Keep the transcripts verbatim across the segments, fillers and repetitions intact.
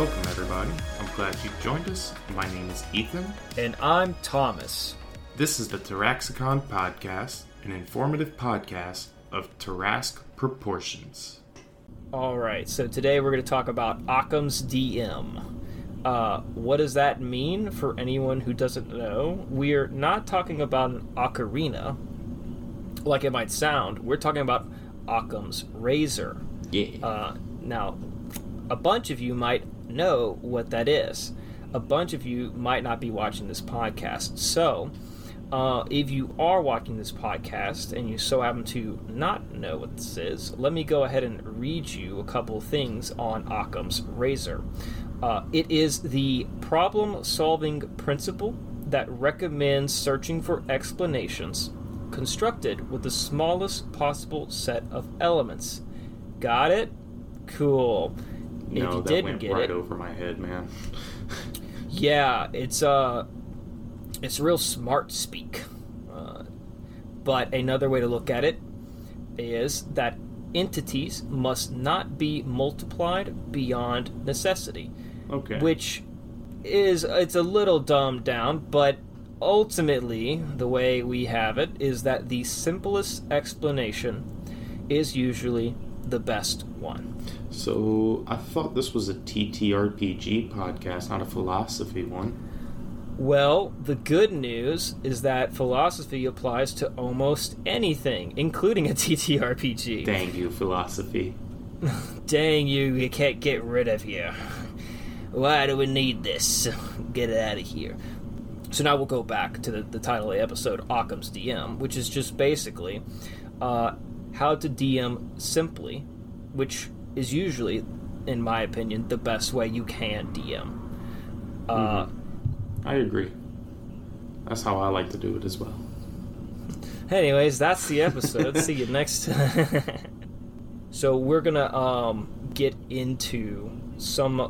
Welcome, everybody. I'm glad you joined us. My name is Ethan. And I'm Thomas. This is the Taraxicon podcast, an informative podcast of Tarask proportions. All right, so today we're going to talk about Occam's D M. Uh, what does that mean for anyone who doesn't know? We're not talking about an ocarina, like it might sound. We're talking about Occam's Razor. Yeah. Uh, now, a bunch of you might know what that is. A bunch of you might not be watching this podcast. So, uh, if you are watching this podcast and you so happen to not know what this is, let me go ahead and read you a couple of things on Occam's Razor. Uh, it is the problem-solving principle that recommends searching for explanations constructed with the smallest possible set of elements. Got it? Cool. No, if you that didn't went get right it, over my head, man. Yeah, it's uh, it's real smart speak. Uh, but another way to look at it is that entities must not be multiplied beyond necessity. Okay. Which is it's a little dumbed down, but ultimately the way we have it is that the simplest explanation is usually the best one. So, I thought this was a T T R P G podcast, not a philosophy one. Well, the good news is that philosophy applies to almost anything, including a T T R P G. Dang you, philosophy. Dang you, you can't get rid of here. Why do we need this? Get it out of here. So now we'll go back to the, the title of the episode, Occam's D M, which is just basically uh, how to D M simply, which is usually, in my opinion, the best way you can D M. Uh, mm-hmm. I agree. That's how I like to do it as well. Anyways, that's the episode. See you next time. So we're going to um, get into some,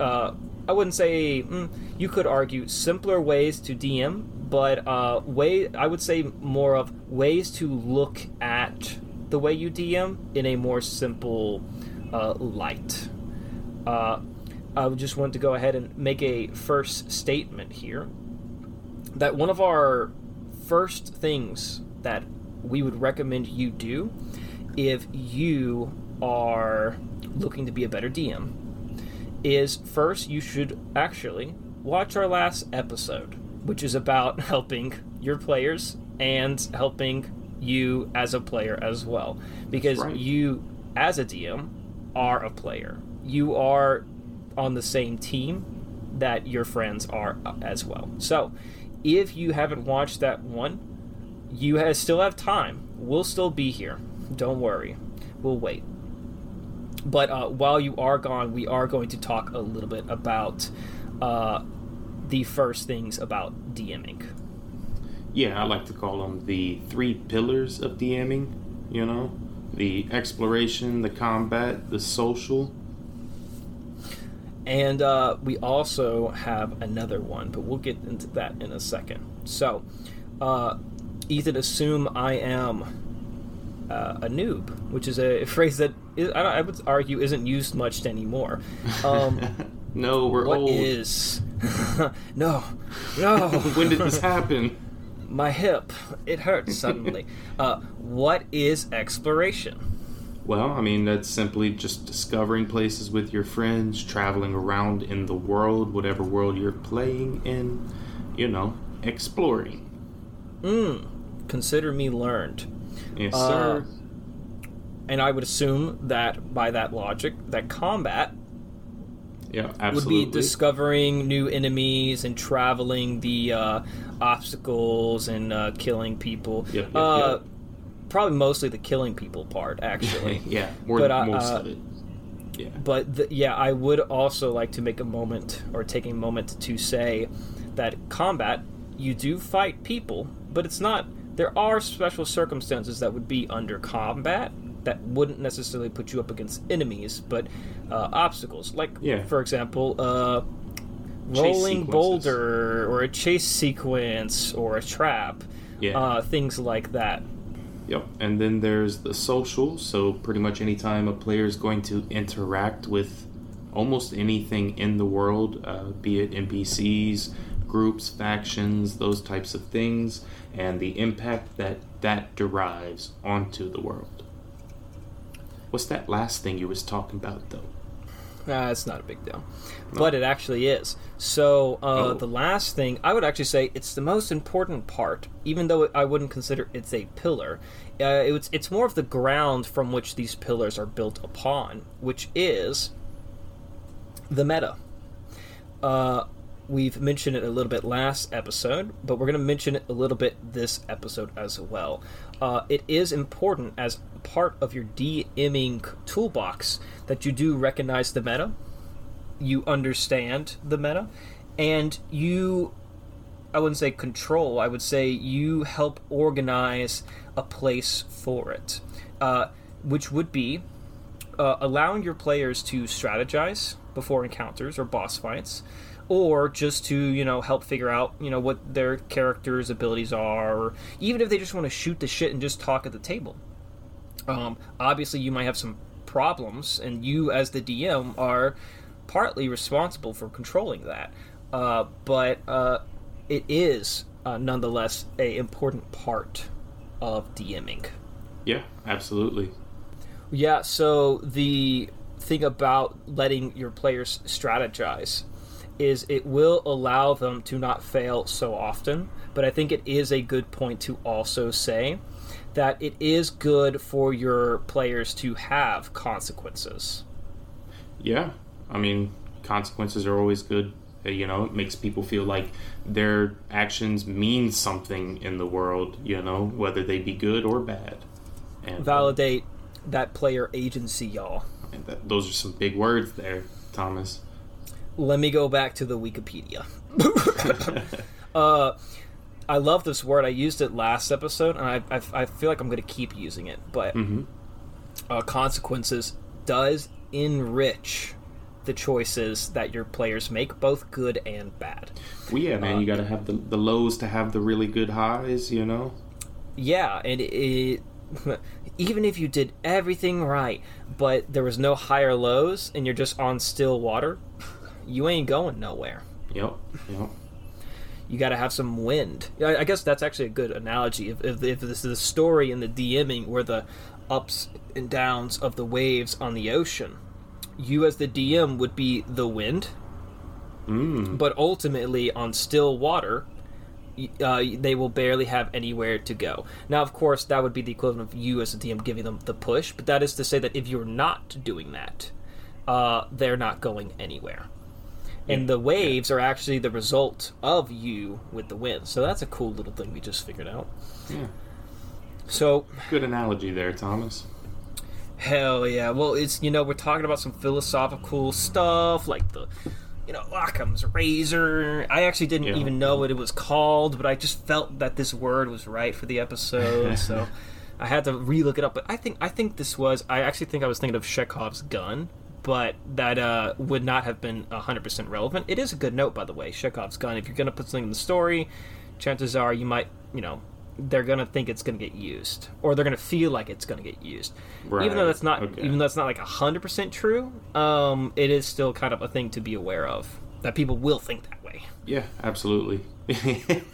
uh, I wouldn't say, mm, you could argue simpler ways to D M, but uh, way I would say more of ways to look at the way you D M in a more simple uh, light. Uh, I just want to go ahead and make a first statement here that one of our first things that we would recommend you do if you are looking to be a better D M is first you should actually watch our last episode, which is about helping your players and helping you as a player as well, because right. You as a D M are a player. You are on the same team that your friends are as well. So if you haven't watched that one, you have, still have time. We'll still be here. Don't worry. We'll wait. But uh, while you are gone, we are going to talk a little bit about uh, the first things about DMing. Yeah, I like to call them the three pillars of DMing, you know? The exploration, the combat, the social. And uh, we also have another one, but we'll get into that in a second. So, uh, Ethan, assume I am uh, a noob, which is a phrase that is, I, don't, I would argue isn't used much anymore. Um, no, we're what old. What is... no, no. When did this happen? My hip, it hurts suddenly. uh, what is exploration? Well, I mean, that's simply just discovering places with your friends, traveling around in the world, whatever world you're playing in, you know, exploring. Mm, consider me learned. Yes, uh, sir. And I would assume that, by that logic, that combat... Yeah, absolutely. Would be discovering new enemies and traveling the uh, obstacles and uh, killing people. Yep, yep, uh, yep. Probably mostly the killing people part, actually. yeah, more but, than uh, most of it. Yeah. But, the, yeah, I would also like to make a moment, or take a moment to say that combat, you do fight people, but it's not... There are special circumstances that would be under combat, that wouldn't necessarily put you up against enemies, but uh, obstacles. Like, yeah. For example, uh, rolling boulder, or a chase sequence, or a trap. Yeah. Uh, things like that. Yep, and then there's the social, so pretty much any time a player is going to interact with almost anything in the world, uh, be it N P Cs, groups, factions, those types of things, and the impact that that derives onto the world. What's that last thing you was talking about, though? Nah, it's not a big deal. No. But it actually is. So uh, oh. the last thing, I would actually say it's the most important part, even though I wouldn't consider it's a pillar. Uh, it's, it's more of the ground from which these pillars are built upon, which is the meta. Uh, we've mentioned it a little bit last episode, but we're going to mention it a little bit this episode as well. Uh, it is important as part of your DMing toolbox that you do recognize the meta, you understand the meta, and you, I wouldn't say control, I would say you help organize a place for it, uh, which would be uh, allowing your players to strategize before encounters or boss fights, or just to, you know, help figure out, you know, what their character's abilities are, or even if they just want to shoot the shit and just talk at the table. Um, obviously, you might have some problems, and you, as the D M, are partly responsible for controlling that. Uh, but uh, it is, uh, nonetheless, a important part of DMing. Yeah, absolutely. Yeah, so the thing about letting your players strategize is it will allow them to not fail so often, but I think it is a good point to also say that it is good for your players to have consequences. Yeah, I mean, consequences are always good. You know, it makes people feel like their actions mean something in the world, you know, whether they be good or bad. And validate um, that player agency, y'all. And that, those are some big words there, Thomas. Let me go back to the Wikipedia. uh, I love this word. I used it last episode, and I, I, I feel like I'm going to keep using it. But mm-hmm. uh, consequences does enrich the choices that your players make, both good and bad. Well, yeah, man. Uh, you got to have the, the lows to have the really good highs, you know? Yeah, and it... Even if you did everything right, but there was no higher lows, and you're just on still water... You ain't going nowhere. Yep, yep. You got to have some wind. I guess that's actually a good analogy. If, if, if this is a story in the DMing where the ups and downs of the waves on the ocean, you as the D M would be the wind. Mm. But ultimately, on still water, uh, they will barely have anywhere to go. Now, of course, that would be the equivalent of you as a D M giving them the push, but that is to say that if you're not doing that, uh, they're not going anywhere. And the waves are actually the result of you with the wind. So that's a cool little thing we just figured out. Yeah. So good analogy there, Thomas. Hell yeah. Well, it's, you know, we're talking about some philosophical stuff like the, you know, Occam's Razor. I actually didn't yeah. even know what it was called, but I just felt that this word was right for the episode. So I had to relook it up. But I think I think this was, I actually think I was thinking of Chekhov's gun. But that uh, would not have been one hundred percent relevant. It is a good note, by the way, Chekhov's gun. If you're going to put something in the story, chances are you might, you know, they're going to think it's going to get used. Or they're going to feel like it's going to get used. Right. Even though that's not, okay. even though it's not like one hundred percent true, um, it is still kind of a thing to be aware of. That people will think that way. Yeah, absolutely.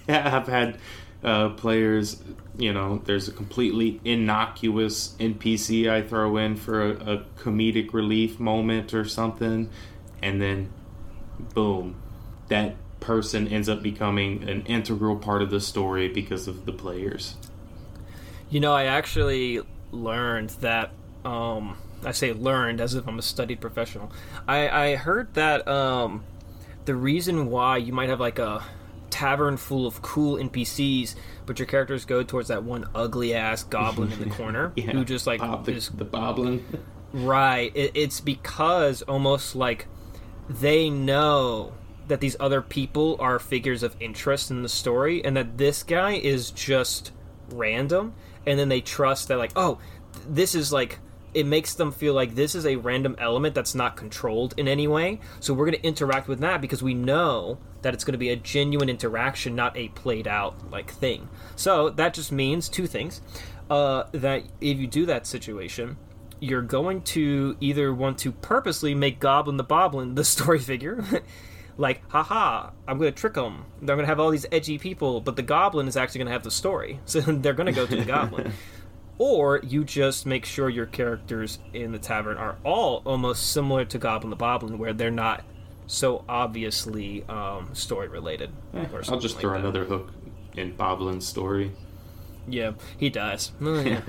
I've had uh, players, you know, there's a completely innocuous N P C I throw in for a, a comedic relief moment or something, and then, boom, that person ends up becoming an integral part of the story because of the players. You know, I actually learned that, um, I say learned as if I'm a studied professional. I, I heard that um, the reason why you might have like a tavern full of cool N P Cs, but your characters go towards that one ugly ass goblin in the corner yeah, who just like Bob the, just, the goblin. Right. It, it's because almost like they know that these other people are figures of interest in the story, and that this guy is just random, and then they trust that like, oh, th- this is like. It makes them feel like this is a random element that's not controlled in any way, so we're going to interact with that because we know that it's going to be a genuine interaction, not a played out like thing. So that just means two things, uh, that if you do that situation, you're going to either want to purposely make Goblin the Boblin the story figure, like, haha, I'm going to trick them. I'm going to have all these edgy people, but the Goblin is actually going to have the story, so they're going to go to the Goblin. Or you just make sure your characters in the tavern are all almost similar to Goblin the Boblin, where they're not so obviously um, story-related. Eh, or I'll just like throw that. Another hook in Boblin's story. Yeah, he dies. Oh, yeah.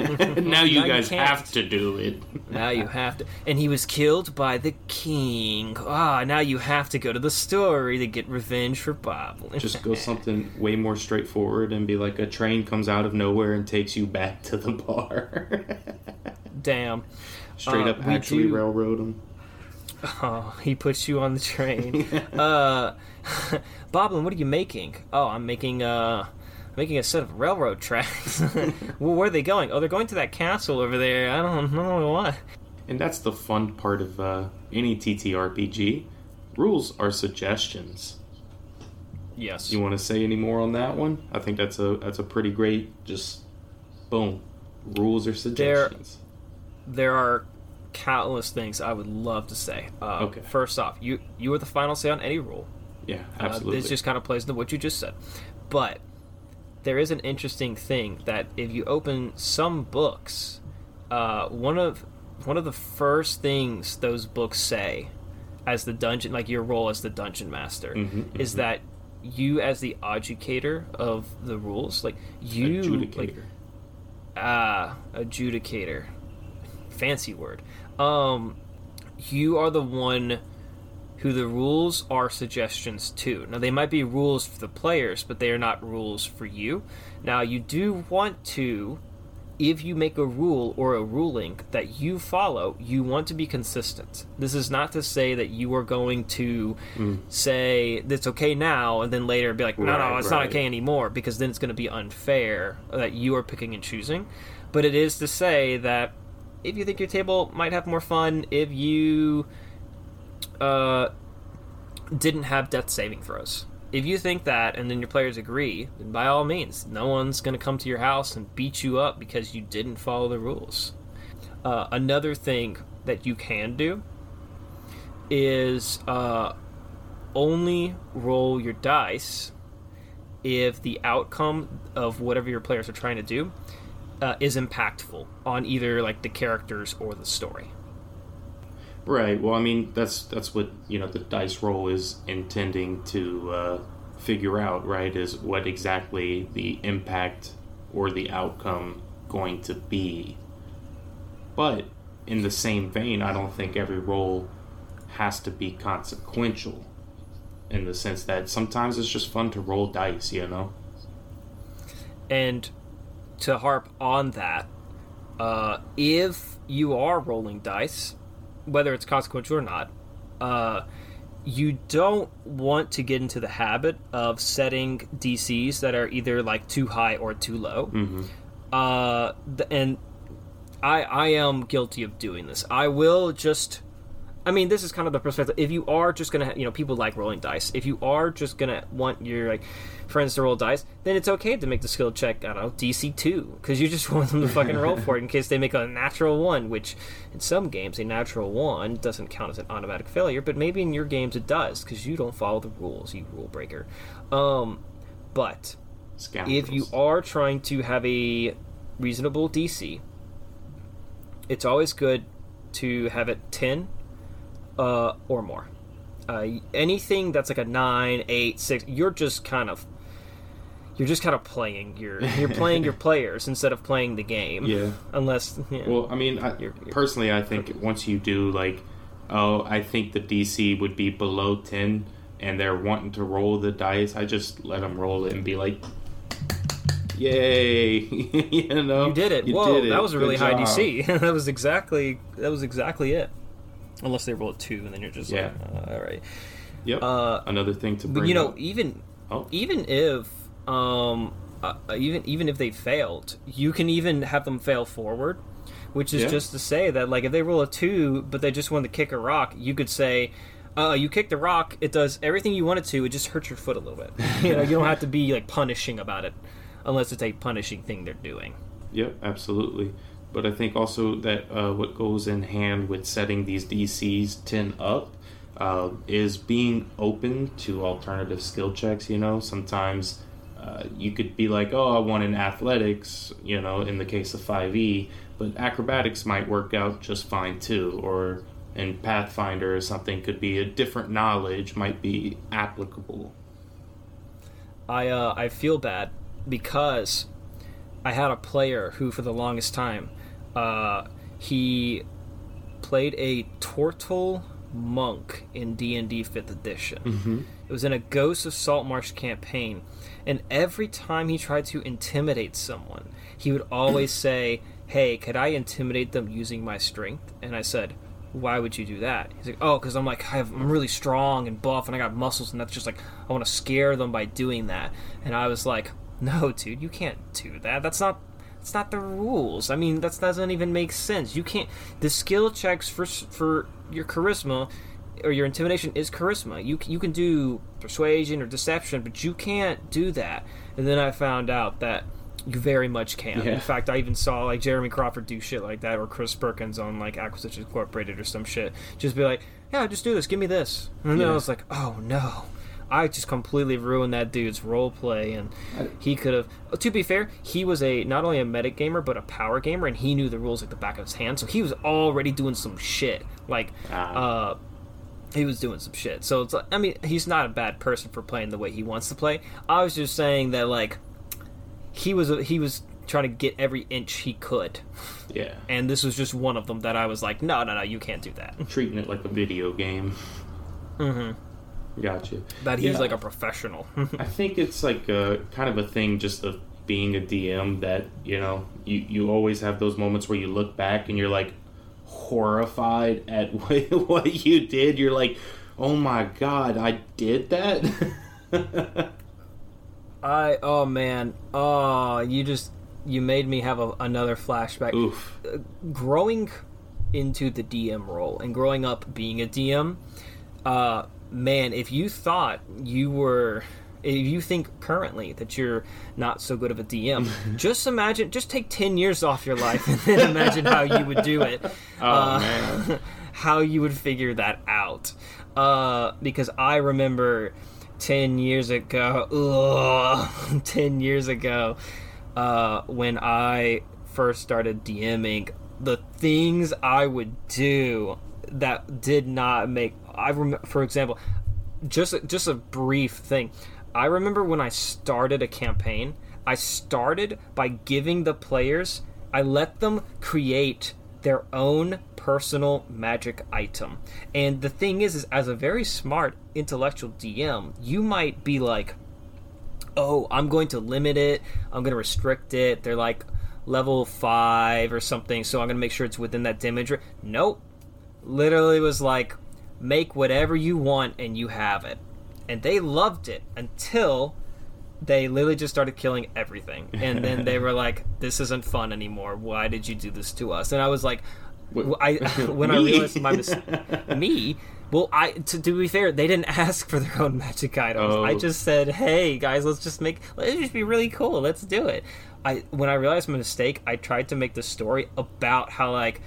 now you now guys you have to do it. Now you have to. And he was killed by the king. Ah, now you have to go to the story to get revenge for Boblin. Just go something way more straightforward and be like, a train comes out of nowhere and takes you back to the bar. Damn. Straight uh, up actually do... railroad him. Oh, he puts you on the train. uh, Boblin, what are you making? Oh, I'm making... Uh, Making a set of railroad tracks. Well, where are they going? Oh, they're going to that castle over there. I don't know why. And that's the fun part of uh, any T T R P G. Rules are suggestions. Yes. You want to say any more on that one? I think that's a that's a pretty great, just, boom. Rules are suggestions. There, there are countless things I would love to say. Uh, okay. First off, you, you are the final say on any rule. Yeah, absolutely. Uh, this just kind of plays into what you just said. But... there is an interesting thing that if you open some books, uh, one of one of the first things those books say as the dungeon, like your role as the dungeon master, mm-hmm, is mm-hmm. that you as the adjudicator of the rules, like you, adjudicator. like ah, uh, adjudicator, fancy word. Um, you are the one who the rules are suggestions to. Now, they might be rules for the players, but they are not rules for you. Now, you do want to, if you make a rule or a ruling that you follow, you want to be consistent. This is not to say that you are going to mm. say, it's okay now, and then later be like, no, right, no, it's right. not okay anymore, because then it's going to be unfair that you are picking and choosing. But it is to say that if you think your table might have more fun, if you... Uh, didn't have death saving throws. If you think that, and then your players agree, then by all means, no one's going to come to your house and beat you up because you didn't follow the rules. Uh, another thing that you can do is uh, only roll your dice if the outcome of whatever your players are trying to do uh, is impactful on either like the characters or the story. Right. Well, I mean, that's that's what, you know, the dice roll is intending to uh, figure out, right, is what exactly the impact or the outcome going to be. But in the same vein, I don't think every roll has to be consequential in the sense that sometimes it's just fun to roll dice, you know? And to harp on that, uh, if you are rolling dice... whether it's consequential or not, uh, you don't want to get into the habit of setting D Cs that are either like too high or too low. Mm-hmm. Uh, and I I am guilty of doing this. I will just, I mean, this is kind of the perspective. If you are just going to, you know, people like rolling dice. If you are just going to want your like friends to roll dice, then it's okay to make the skill check, I don't know, D C two, because you just want them to fucking roll for it in case they make a natural one, which in some games, a natural one doesn't count as an automatic failure, but maybe in your games it does, because you don't follow the rules, you rule breaker. Um, but Scoundrels. If you are trying to have a reasonable D C, it's always good to have it ten uh, or more. Uh, anything that's like a nine, eight, six, you're just kind of You're just kind of playing your you're playing your players instead of playing the game. Yeah. Unless. You know, well, I mean, I, you're, you're, personally, I think okay. once you do like, oh, I think the D C would be below ten, and they're wanting to roll the dice. I just let them roll it and be like, yay! You know, you did it. You Whoa, did it. That was a really high D C. that was exactly that was exactly it. Unless they roll a two, and then you're just yeah. like, oh, all right. Yep. Uh, Another thing to bring. But you know, up. even oh. even if. Um, uh, even even if they failed, you can even have them fail forward, which is yeah. just to say that like if they roll a two, but they just wanted to kick a rock, you could say, "Uh, you kicked the rock. It does everything you want it to. It just hurts your foot a little bit." You know, you don't have to be like punishing about it, unless it's a punishing thing they're doing. Yep, absolutely. but I think also that uh, what goes in hand with setting these D Cs ten up uh, is being open to alternative skill checks. You know, sometimes uh, you could be like, oh, I want an athletics, you know, in the case of five E, but acrobatics might work out just fine too, or in Pathfinder or something could be a different knowledge might be applicable. I uh, I feel bad because I had a player who, for the longest time, uh, he played a Tortle monk in D and D fifth edition. Mm-hmm. It was in a Ghost of Saltmarsh campaign, and every time he tried to intimidate someone, he would always say, hey, could I intimidate them using my strength? And I said, why would you do that? He's like, oh, because I'm like, I have, I'm really strong and buff and I got muscles, and that's just like, I want to scare them by doing that. And I was like, no, dude, you can't do that. That's not, that's not the rules. I mean, that doesn't even make sense. You can't, the skill checks for for your charisma or your intimidation is charisma. You, you can do persuasion or deception, but you can't do that. And then I found out that you very much can. Yeah. In fact, I even saw like Jeremy Crawford do shit like that, or Chris Perkins on like Acquisition Incorporated or some shit. Just be like, yeah, just do this, give me this. And then yeah. I was like, oh no. I just completely ruined that dude's roleplay, and he could have... To be fair, he was a not only a medic gamer, but a power gamer, and he knew the rules like the back of his hand, so he was already doing some shit. Like, uh... he was doing some shit. So, it's like, I mean, he's not a bad person for playing the way he wants to play. I was just saying that, like, he was he was trying to get every inch he could. Yeah. And this was just one of them that I was like, no, no, no, you can't do that. Treating it like a video game. Mm-hmm. Gotcha. That he's yeah. like a professional. I think it's like a, kind of a thing just of being a D M that, you know, you, you always have those moments where you look back and you're like horrified at what, what you did. You're like, oh my God, I did that? I, oh man, oh, you just, you made me have a, another flashback. Oof. Uh, growing into the D M role and growing up being a D M, uh, man, if you thought you were, if you think currently that you're not so good of a D M, just imagine, just take ten years off your life and then imagine how you would do it. Oh, uh, man. How you would figure that out. Uh, because I remember ten years ago, ugh, ten years ago, uh, when I first started DMing, the things I would do that did not make... I remember, for example, just a, just a brief thing. I remember when I started a campaign, I started by giving the players, I let them create their own personal magic item. And the thing is, is as a very smart intellectual D M, you might be like, oh, I'm going to limit it, I'm going to restrict it, they're like level five or something, so I'm going to make sure it's within that damage. Nope. Literally was like, make whatever you want and you have it. And they loved it until they literally just started killing everything. And then they were like, this isn't fun anymore. Why did you do this to us? And I was like, what? I when I realized my mistake, me, well, I to, to be fair, they didn't ask for their own magic items. Oh. I just said, hey guys, let's just make, let's just be really cool. Let's do it. I when I realized my mistake, I tried to make the story about how like,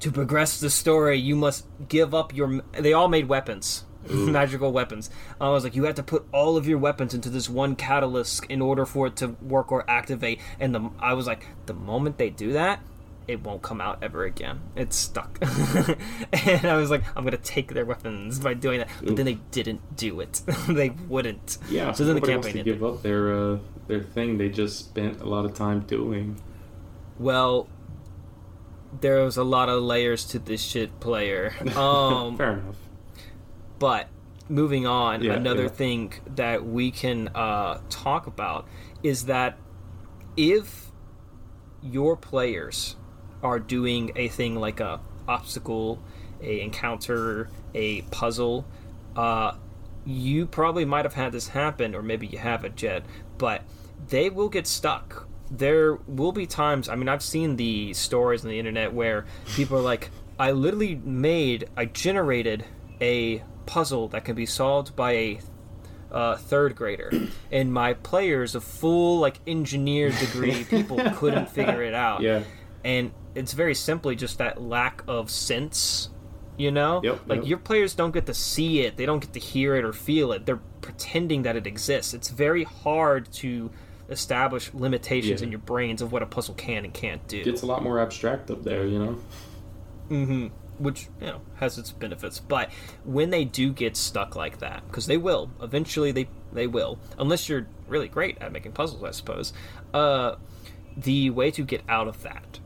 to progress the story, you must give up your... They all made weapons. Magical weapons. I was like, you have to put all of your weapons into this one catalyst in order for it to work or activate. And the, I was like, the moment they do that, it won't come out ever again. It's stuck. And I was like, I'm going to take their weapons by doing that. But Ooh. then they didn't do it. They wouldn't. Yeah, so then the campaign wants to ended. give up their, uh, their thing they just spent a lot of time doing. Well... there was a lot of layers to this shit, player. Um, Fair enough. But moving on, yeah, another yeah. thing that we can uh, talk about is that if your players are doing a thing like a obstacle, a encounter, a puzzle, uh, you probably might have had this happen, or maybe you haven't yet, but they will get stuck. There will be times, I mean, I've seen the stories on the internet where people are like, I literally made, I generated a puzzle that can be solved by a uh, third grader. And my players, a full, like, engineer degree people couldn't figure it out. Yeah. And it's very simply just that lack of sense, you know? Yep, like, yep. Your players don't get to see it. They don't get to hear it or feel it. They're pretending that it exists. It's very hard to establish limitations yeah. in your brains of what a puzzle can and can't do. It gets a lot more abstract up there, you know? Mm-hmm. Which, you know, has its benefits. But when they do get stuck like that, because they will. Eventually, they, they will. Unless you're really great at making puzzles, I suppose. Uh, the way to get out of that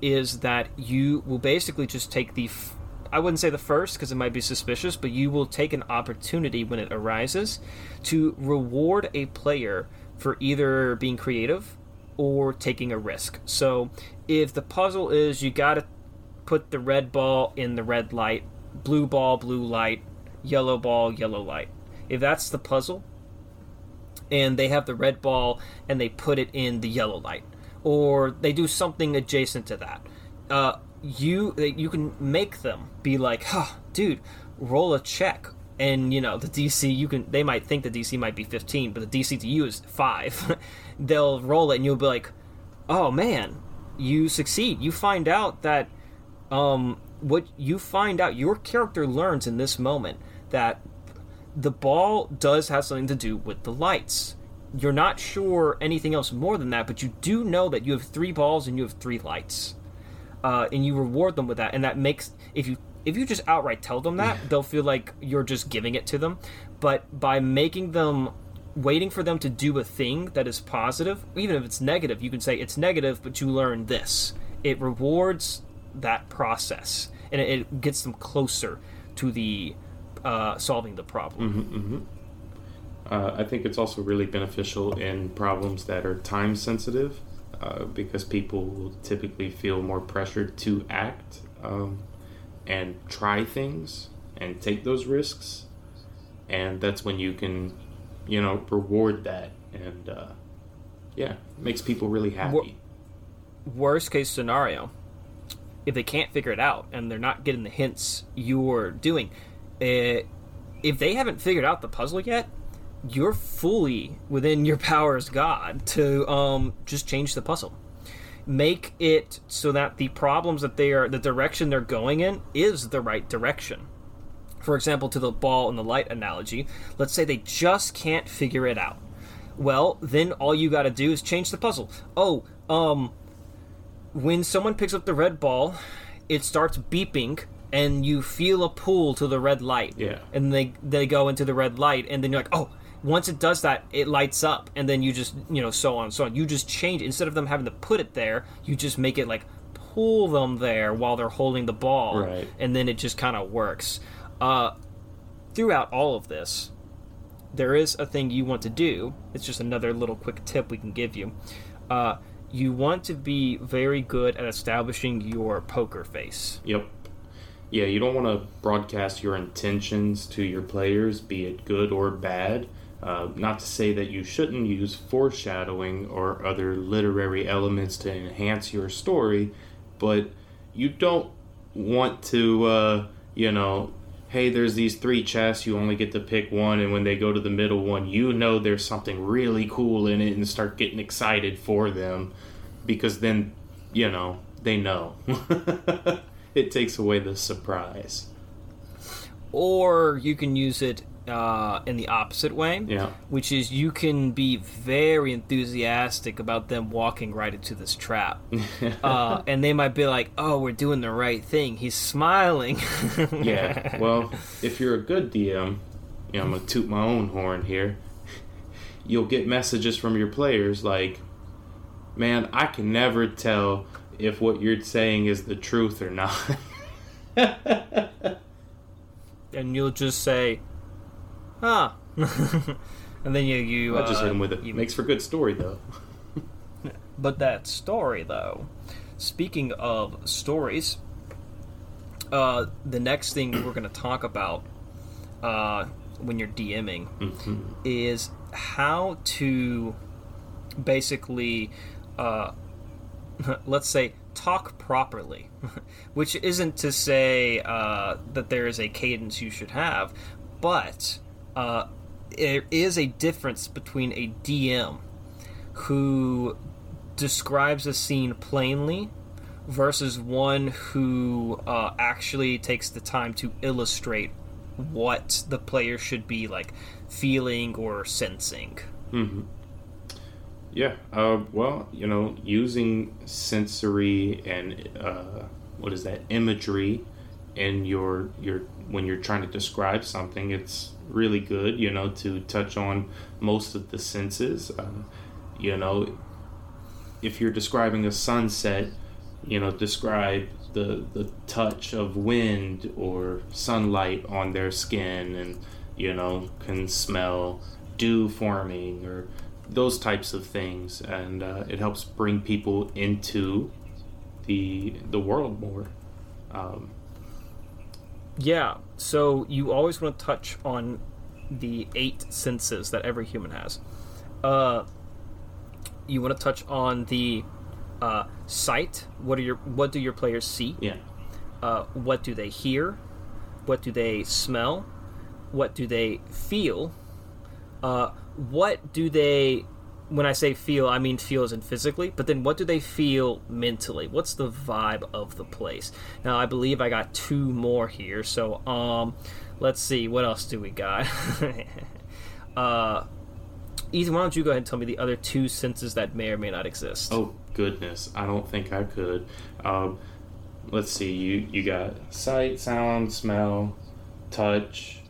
is that you will basically just take the... F- I wouldn't say the first, because it might be suspicious, but you will take an opportunity when it arises to reward a player for either being creative or taking a risk. So if the puzzle is you got to put the red ball in the red light, blue ball, blue light, yellow ball, yellow light. If that's the puzzle, and they have the red ball and they put it in the yellow light, or they do something adjacent to that, uh, you you can make them be like, huh, dude, roll a check. And, you know, the D C, you can they might think the D C might be fifteen, but the D C to you is five. They'll roll it, and you'll be like, oh, man, you succeed. You find out that um, what you find out, your character learns in this moment that the ball does have something to do with the lights. You're not sure anything else more than that, but you do know that you have three balls and you have three lights. Uh, and you reward them with that, and that makes if you if you just outright tell them that, they'll feel like you're just giving it to them. But by making them waiting for them to do a thing that is positive, even if it's negative, you can say it's negative, but you learn this. It rewards that process, and it, it gets them closer to the uh, solving the problem. Mm-hmm, mm-hmm. Uh, I think it's also really beneficial in problems that are time sensitive. Uh, because people will typically feel more pressured to act um, and try things and take those risks, and that's when you can, you know, reward that, and uh, yeah, makes people really happy. Worst case scenario, if they can't figure it out and they're not getting the hints you're doing, uh, if they haven't figured out the puzzle yet, you're fully within your power as God to um, just change the puzzle. Make it so that the problems that they are, the direction they're going in is the right direction. For example, to the ball and the light analogy, let's say they just can't figure it out. Well, then all you got to do is change the puzzle. Oh, um, when someone picks up the red ball, it starts beeping, and you feel a pull to the red light. Yeah. And they, they go into the red light, and then you're like, oh, once it does that, it lights up, and then you just, you know, so on, so on. You just change. Instead of them having to put it there, you just make it, like, pull them there while they're holding the ball. Right. And then it just kind of works. Uh, throughout all of this, there is a thing you want to do. It's just another little quick tip we can give you. Uh, you want to be very good at establishing your poker face. Yep. Yeah, you don't want to broadcast your intentions to your players, be it good or bad. Uh, not to say that you shouldn't use foreshadowing or other literary elements to enhance your story, but you don't want to, uh, you know, hey, there's these three chests, you only get to pick one, and when they go to the middle one, you know there's something really cool in it and start getting excited for them, because then, you know, they know. It takes away the surprise. Or you can use it Uh, in the opposite way, yeah. which is you can be very enthusiastic about them walking right into this trap. uh, and they might be like, oh, we're doing the right thing. He's smiling. Yeah, well, if you're a good D M, you know, I'm going to toot my own horn here, you'll get messages from your players like, man, I can never tell if what you're saying is the truth or not. And you'll just say, huh. And then you... you I just uh, hit him with it. You, Makes for good story, though. But that story, though. Speaking of stories, uh, the next thing we're going to talk about uh, when you're DMing mm-hmm. is how to basically, uh, let's say, talk properly. Which isn't to say uh, that there is a cadence you should have, but... Uh, there is a difference between a D M who describes a scene plainly versus one who uh, actually takes the time to illustrate what the player should be like feeling or sensing. Mm-hmm. Yeah. Uh, well, you know, using sensory and uh, what is that, imagery in your your when you're trying to describe something, it's really good. You know, to touch on most of the senses. Um, you know, if you're describing a sunset, you know, describe the the touch of wind or sunlight on their skin, and you know, can smell dew forming or those types of things, and uh, it helps bring people into the the world more. Um, yeah, so you always want to touch on the eight senses that every human has. Uh, you want to touch on the uh, sight. What are your what do your players see? Yeah. Uh, what do they hear? What do they smell? What do they feel? Uh, what do they, when I say feel, I mean feel as in physically, but then what do they feel mentally? What's the vibe of the place? Now, I believe I got two more here, so um, let's see, what else do we got? uh, Ethan, why don't you go ahead and tell me the other two senses that may or may not exist? Oh, goodness, I don't think I could. Um, let's see, you, you got sight, sound, smell, touch,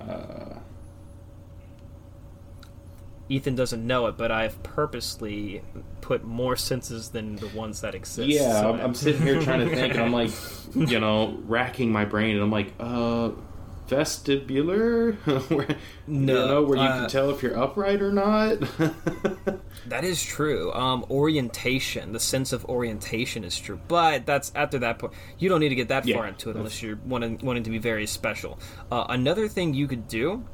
uh... Ethan doesn't know it, but I've purposely put more senses than the ones that exist. Yeah, so I'm, I'm sitting here trying to think, and I'm like, you know, racking my brain, and I'm like, uh, vestibular? where, no. You know, where you uh, can tell if you're upright or not? That is true. Um, orientation, the sense of orientation is true, but that's after that point. You don't need to get that yeah, far into it unless you're wanting, wanting to be very special. Uh, another thing you could do,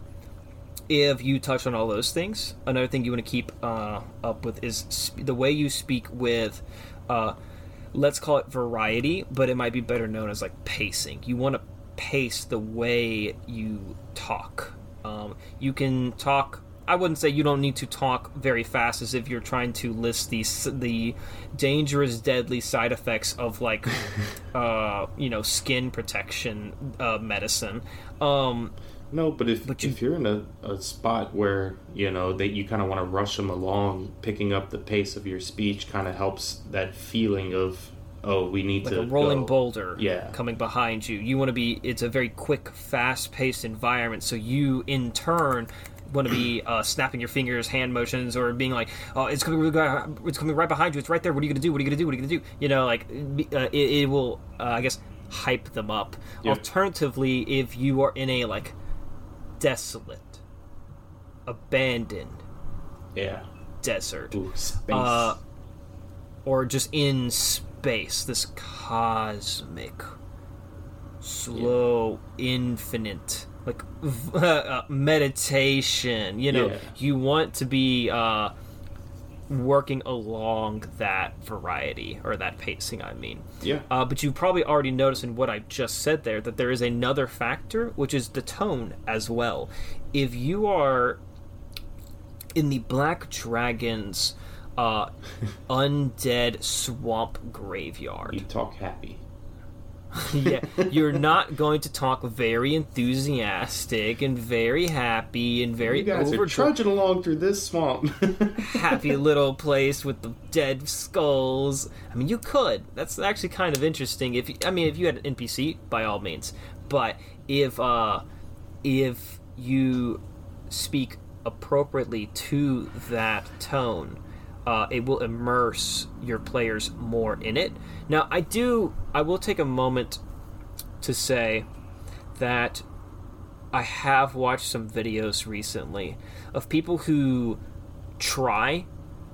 if you touch on all those things, another thing you want to keep uh, up with is sp- the way you speak with, uh, let's call it variety, but it might be better known as like pacing. You want to pace the way you talk. Um, you can talk, I wouldn't say you don't need to talk very fast as if you're trying to list the, the dangerous, deadly side effects of like, uh, you know, skin protection uh, medicine. Um No, but if but you, if you're in a, a spot where, you know, that you kind of want to rush them along, picking up the pace of your speech kind of helps that feeling of, oh, we need like to Like a rolling go. boulder yeah. coming behind you. You want to be, it's a very quick, fast-paced environment, so you, in turn, want to be uh, snapping your fingers, hand motions, or being like, oh, it's coming, it's coming right behind you, it's right there, what are you going to do, what are you going to do, what are you going to do? You know, like, uh, it, it will, uh, I guess, hype them up. Yeah. Alternatively, if you are in a, like, desolate, abandoned, yeah, desert, Ooh, space. Uh, or just in space, this cosmic, slow, yeah. infinite, like uh, meditation. You know, yeah. you want to be uh, working along that variety or that pacing. I mean, yeah. Uh, but you probably already noticed in what I just said there that there is another factor, which is the tone as well. If you are in the Black Dragon's uh, undead swamp graveyard, you talk happy. yeah, you're not going to talk very enthusiastic and very happy and very. You guys over- are trudging along through this swamp. Happy little place with the dead skulls. I mean, you could. That's actually kind of interesting. If you, I mean, if you had an N P C, by all means. But if uh, if you speak appropriately to that tone. Uh, it will immerse your players more in it. Now, I do, I will take a moment to say that I have watched some videos recently of people who try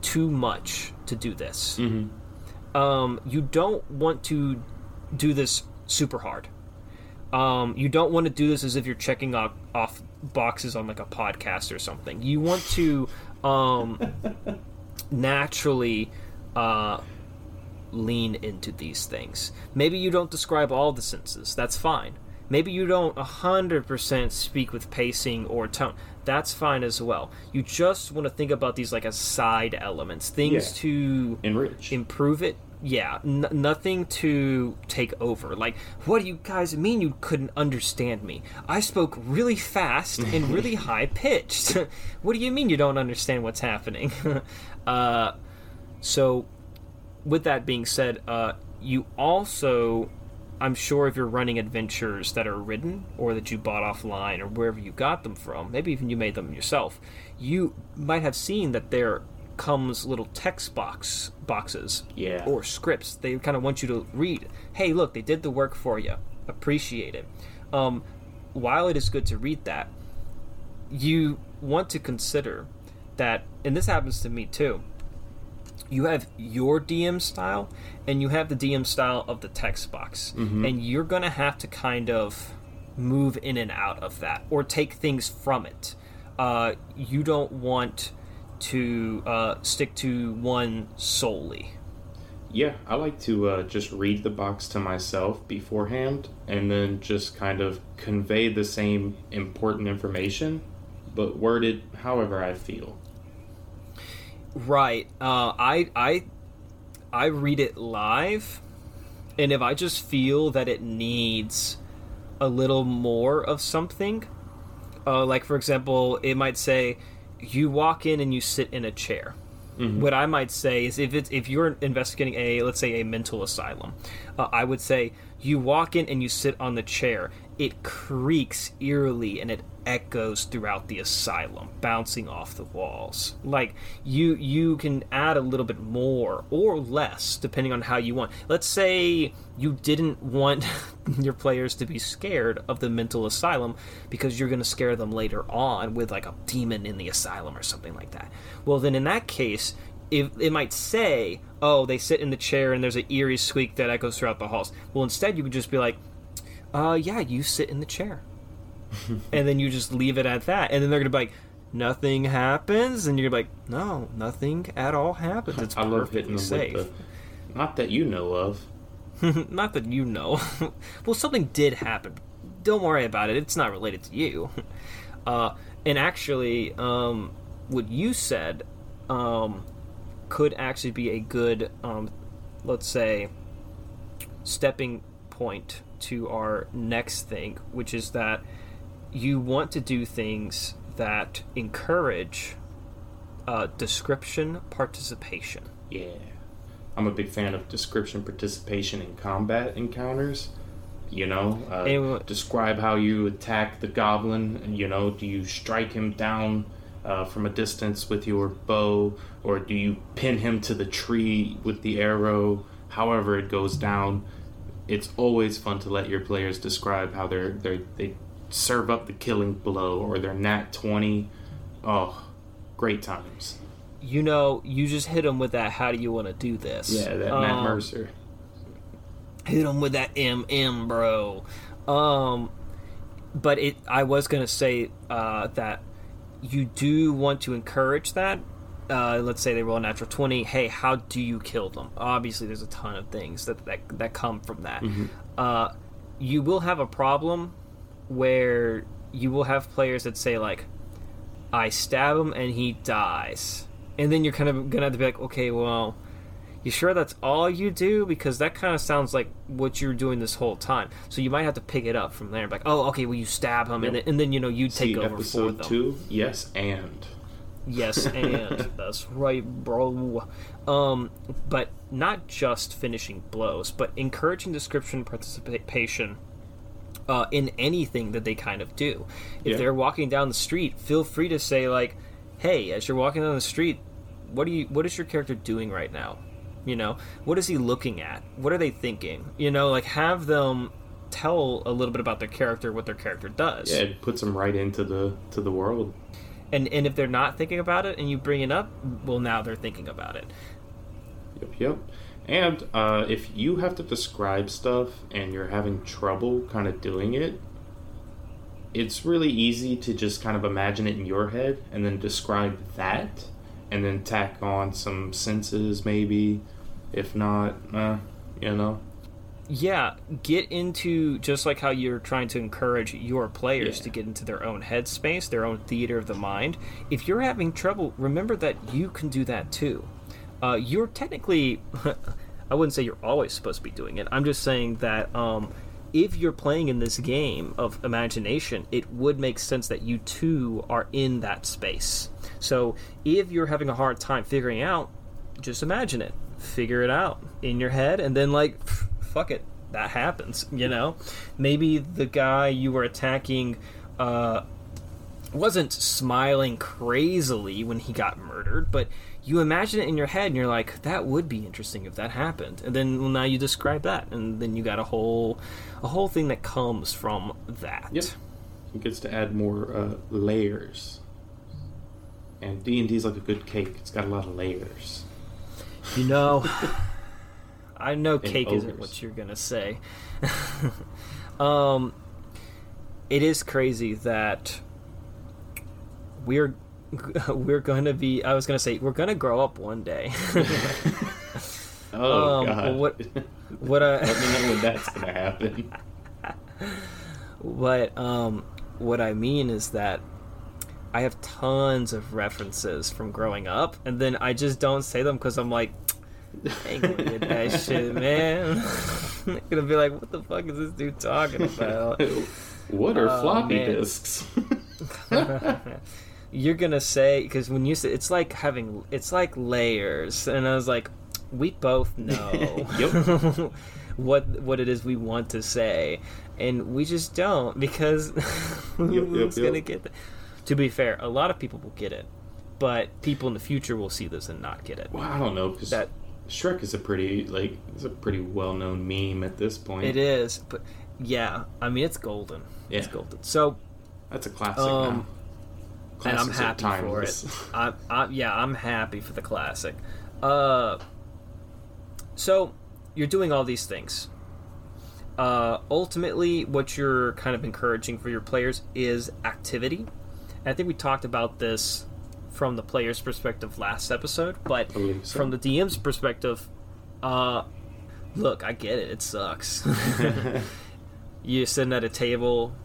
too much to do this. Mm-hmm. Um, you don't want to do this super hard. Um, you don't want to do this as if you're checking off, off boxes on like a podcast or something. You want to... Um, naturally uh, lean into these things. Maybe you don't describe all the senses. That's fine. Maybe you don't one hundred percent speak with pacing or tone. That's fine as well. You just want to think about these like as side elements, things yeah. to enrich, improve it, yeah, n- nothing to take over. Like, what do you guys mean you couldn't understand me? I spoke really fast and really high-pitched. What do you mean you don't understand what's happening? uh, so, with that being said, uh, you also... I'm sure if you're running adventures that are written or that you bought offline or wherever you got them from, maybe even you made them yourself, you might have seen that there comes little text box boxes yeah. or scripts. They kind of want you to read. Hey, look, they did the work for you. Appreciate it. Um, while it is good to read that, you want to consider that, and this happens to me too, you have your D M style and you have the D M style of the text box. Mm-hmm. And you're going to have to kind of move in and out of that or take things from it. Uh, you don't want to uh, stick to one solely. Yeah, I like to uh, just read the box to myself beforehand and then just kind of convey the same important information, but worded however I feel. Right. Uh, I I I read it live, and if I just feel that it needs a little more of something, uh, like, for example, it might say, you walk in and you sit in a chair. Mm-hmm. What I might say is, if it's, if you're investigating a, let's say, a mental asylum, uh, I would say, you walk in and you sit on the chair. It creaks eerily and it echoes throughout the asylum, bouncing off the walls. Like, you you can add a little bit more or less depending on how you want. Let's say you didn't want your players to be scared of the mental asylum because you're going to scare them later on with like a demon in the asylum or something like that. Well, then in that case, if it might say, oh, they sit in the chair and there's an eerie squeak that echoes throughout the halls. Well, instead you could just be like, uh yeah, you sit in the chair. And then you just leave it at that. And then they're going to be like, nothing happens? And you're going to be like, no, nothing at all happens. It's I love hitting them safe. With the, not that you know of. Not that you know. Well, something did happen. Don't worry about it. It's not related to you. Uh, and actually, um, what you said um, could actually be a good, um, let's say, stepping point to our next thing, which is that you want to do things that encourage uh, description participation. Yeah. I'm a big fan of description participation in combat encounters. You know, uh, anyway, describe how you attack the goblin. You know, do you strike him down uh, from a distance with your bow, or do you pin him to the tree with the arrow? However it goes down, it's always fun to let your players describe how they're, they're they serve up the killing blow or their nat twenty. Oh, great times. You know, you just hit them with that, how do you want to do this? Yeah, that um, Matt Mercer. Hit them with that M M, bro. Um, but it, I was going to say uh, that you do want to encourage that. Uh, let's say they roll a natural twenty. Hey, how do you kill them? Obviously, there's a ton of things that, that, that come from that. Mm-hmm. Uh, you will have a problem where you will have players that say, like, I stab him and he dies. And then you're kind of going to have to be like, okay, well, you sure that's all you do? Because that kind of sounds like what you're doing this whole time. So you might have to pick it up from there. Like, oh, okay, well, you stab him. Yep. And, then, and then, you know, you take See, over for them. Episode two, yes, and... Yes, and that's right, bro. Um, but not just finishing blows, but encouraging description participation uh, in anything that they kind of do. If yeah. they're walking down the street, feel free to say, like, hey, as you're walking down the street, what do you? What is your character doing right now? You know, what is he looking at? What are they thinking? You know, like, have them tell a little bit about their character, what their character does. Yeah, it puts them right into the to the world. And and if they're not thinking about it and you bring it up, well, now they're thinking about it. Yep, yep. And uh, if you have to describe stuff and you're having trouble kind of doing it, it's really easy to just kind of imagine it in your head and then describe that and then tack on some senses maybe. If not, uh, you know. Yeah, get into, just like how you're trying to encourage your players yeah. to get into their own headspace, their own theater of the mind. If you're having trouble, remember that you can do that too. Uh, you're technically I wouldn't say you're always supposed to be doing it. I'm just saying that um, if you're playing in this game of imagination, it would make sense that you too are in that space. So if you're having a hard time figuring out, just imagine it. Figure it out in your head, and then, like, fuck it. That happens, you know? Maybe the guy you were attacking uh, wasn't smiling crazily when he got murdered, but you imagine it in your head, and you're like, that would be interesting if that happened. And then, well, now you describe that, and then you got a whole a whole thing that comes from that. Yep. It gets to add more uh, layers. And D and D is like a good cake. It's got a lot of layers. You know, I know cake isn't what you're going to say. um, it is crazy that we're we're going to be, I was going to say, we're going to grow up one day. oh, um, God. What, what I, Let me know when that's going to happen. But um, what I mean is that I have tons of references from growing up, and then I just don't say them because I'm like, I ain't gonna get that shit, man. I'm gonna be like, what the fuck is this dude talking about? What are oh, floppy man. disks? You're gonna say, because when you say, it's like having, it's like layers, and I was like, we both know yep. what what it is we want to say, and we just don't, because who's yep, yep, gonna yep. get that? To be fair, a lot of people will get it, but people in the future will see this and not get it. Well, I don't know, because that Shrek is a pretty like it's a pretty well-known meme at this point. It is, but yeah, I mean it's golden. Yeah. It's golden. So that's a classic. Um, now. Classics and I'm happy for it. I, I, yeah, I'm happy for the classic. Uh, so you're doing all these things. Uh, ultimately, what you're kind of encouraging for your players is activity. I think we talked about this from the player's perspective last episode, but so. from the D M's perspective, uh, look, I get it. It sucks. You sit at a table,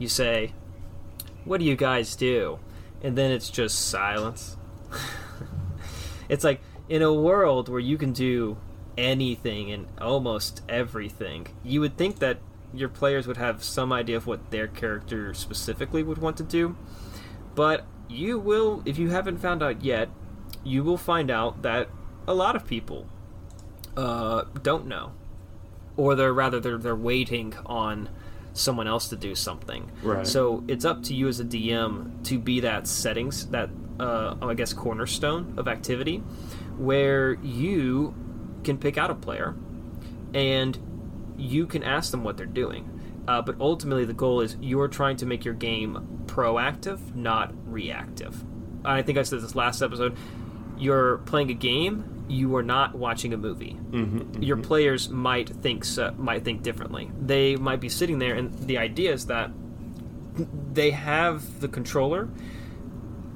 you say, what do you guys do? And then it's just silence. It's like, in a world where you can do anything and almost everything, you would think that your players would have some idea of what their character specifically would want to do, but you will, if you haven't found out yet, you will find out that a lot of people uh, don't know, or they're rather they're they're waiting on someone else to do something. Right. So it's up to you as a D M to be that settings, that uh, I guess cornerstone of activity, where you can pick out a player and you can ask them what they're doing, uh, but ultimately the goal is you're trying to make your game proactive, not reactive. I think I said this last episode, you're playing a game, you are not watching a movie. Mm-hmm, mm-hmm. Your players might think so, might think differently. They might be sitting there, and the idea is that they have the controller,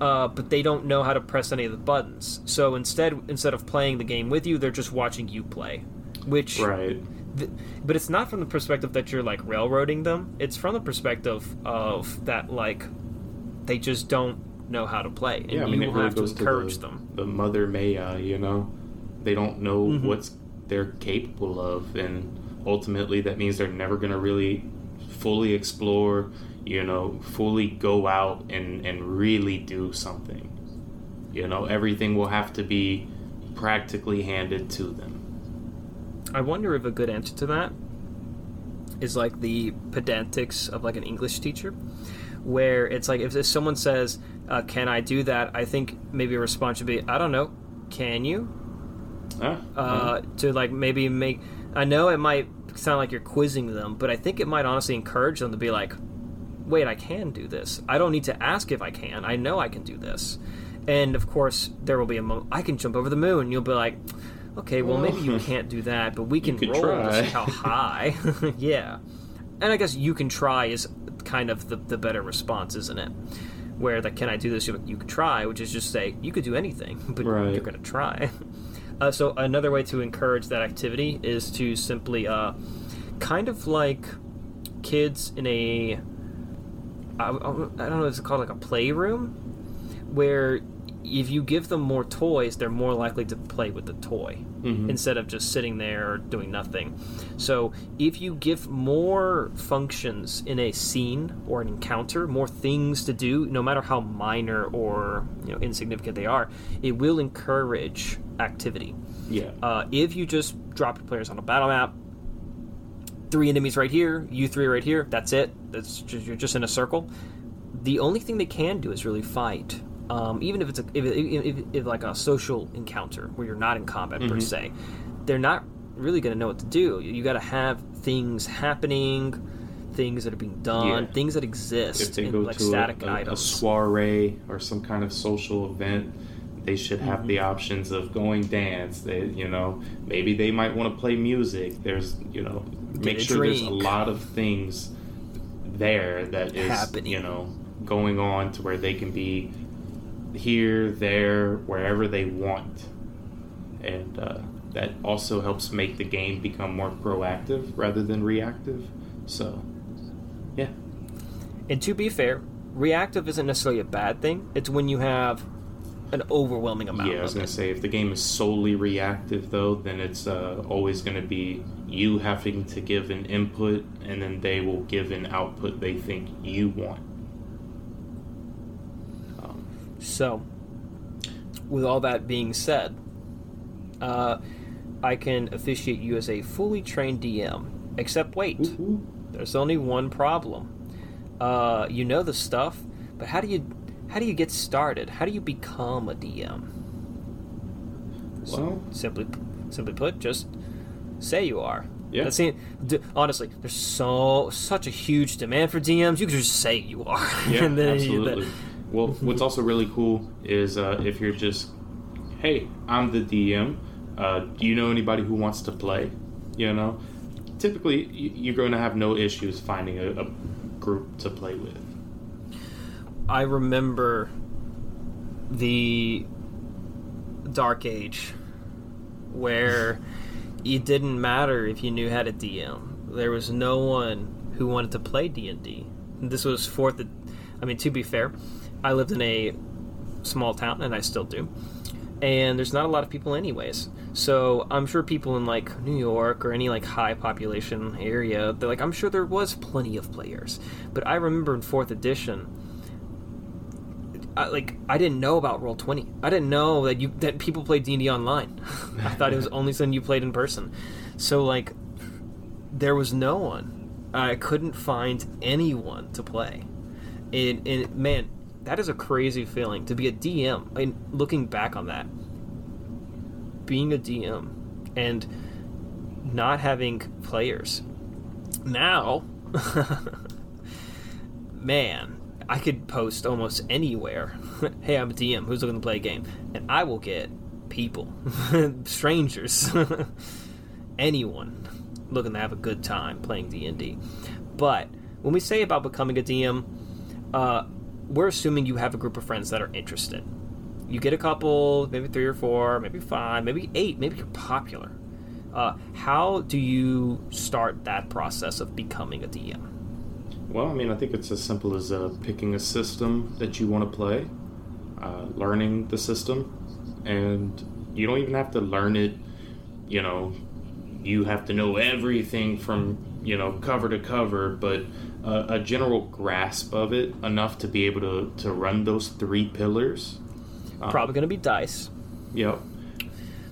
uh, but they don't know how to press any of the buttons. So instead, instead of playing the game with you, they're just watching you play, which... Right. But it's not from the perspective that you're, like, railroading them. It's from the perspective of that, like, they just don't know how to play. And yeah, I mean, you really have to encourage to the, them. The Mother Maya, you know? They don't know mm-hmm. what they're capable of. And ultimately, that means they're never going to really fully explore, you know, fully go out and, and really do something. You know, everything will have to be practically handed to them. I wonder if a good answer to that is like the pedantics of like an English teacher, where it's like if someone says, uh, can I do that? I think maybe a response should be, I don't know, can you? Uh, uh, mm-hmm. To like maybe make, I know it might sound like you're quizzing them, but I think it might honestly encourage them to be like, wait, I can do this. I don't need to ask if I can. I know I can do this. And of course, there will be a moment, I can jump over the moon. You'll be like... Okay, well, maybe you can't do that, but we can roll try. to see how high. Yeah. And I guess you can try is kind of the, the better response, isn't it? Where, like, can I do this? You, you can try, which is just say, you could do anything, but right. you're going to try. Uh, so another way to encourage that activity is to simply uh, kind of like kids in a... I, I don't know, is it called like a playroom? Where... if you give them more toys, they're more likely to play with the toy mm-hmm. instead of just sitting there doing nothing. So if you give more functions in a scene or an encounter, more things to do, no matter how minor or you know insignificant they are, it will encourage activity. Yeah. Uh, if you just drop your players on a battle map, three enemies right here, you three right here, that's it. That's just, you're just in a circle. The only thing they can do is really fight. Um, even if it's a, if, if, if, if like a social encounter where you're not in combat mm-hmm. per se, they're not really going to know what to do. You got to have things happening, things that are being done, yeah. things that exist. If they in, go like to static a, a, items. a soiree or some kind of social event, they should have mm-hmm. the options of going dance. They, you know, maybe they might want to play music. There's, you know, Get make sure drink. There's a lot of things there that is happening. You know, going on to where they can be. Here, there, wherever they want, and uh, that also helps make the game become more proactive rather than reactive. So, yeah. And to be fair, reactive isn't necessarily a bad thing. It's when you have an overwhelming amount. Yeah, I was gonna say if the game is solely reactive, though, then it's uh, always gonna be you having to give an input, and then they will give an output they think you want. So, with all that being said, uh, I can officiate you as a fully trained D M. Except wait, mm-hmm. there's only one problem. Uh, you know the stuff, but how do you how do you get started? How do you become a D M? Well, so, simply simply put, just say you are. Yeah. That seems, honestly, there's so such a huge demand for D Ms. You can just say you are. Yeah, and then, absolutely. That, Well, what's also really cool is uh, if you're just, hey, I'm the D M. Uh, do you know anybody who wants to play? You know, typically you're going to have no issues finding a, a group to play with. I remember the Dark Age, where it didn't matter if you knew how to D M. There was no one who wanted to play D and D. This was fourth. I mean, to be fair. I lived in a small town, and I still do, and there's not a lot of people anyways, so I'm sure people in, like, New York or any, like, high population area, they're like, I'm sure there was plenty of players, but I remember in fourth edition, I, like, I didn't know about Roll twenty. I didn't know that you that people played D and D online. I thought it was only something you played in person, so, like, there was no one. I couldn't find anyone to play, and, and man, that is a crazy feeling, to be a D M. I mean, looking back on that, being a D M and not having players. Now, man, I could post almost anywhere, hey, I'm a D M, who's looking to play a game? And I will get people, strangers, anyone looking to have a good time playing D and D. But when we say about becoming a D M, uh, we're assuming you have a group of friends that are interested. You get a couple, maybe three or four, maybe five, maybe eight, maybe you're popular. Uh, how do you start that process of becoming a D M? Well, I mean, I think it's as simple as uh, picking a system that you want to play, uh, learning the system, and you don't even have to learn it, you know, you have to know everything from, you know, cover to cover, but Uh, a general grasp of it, enough to be able to, to run those three pillars. Uh, probably going to be dice. Yep.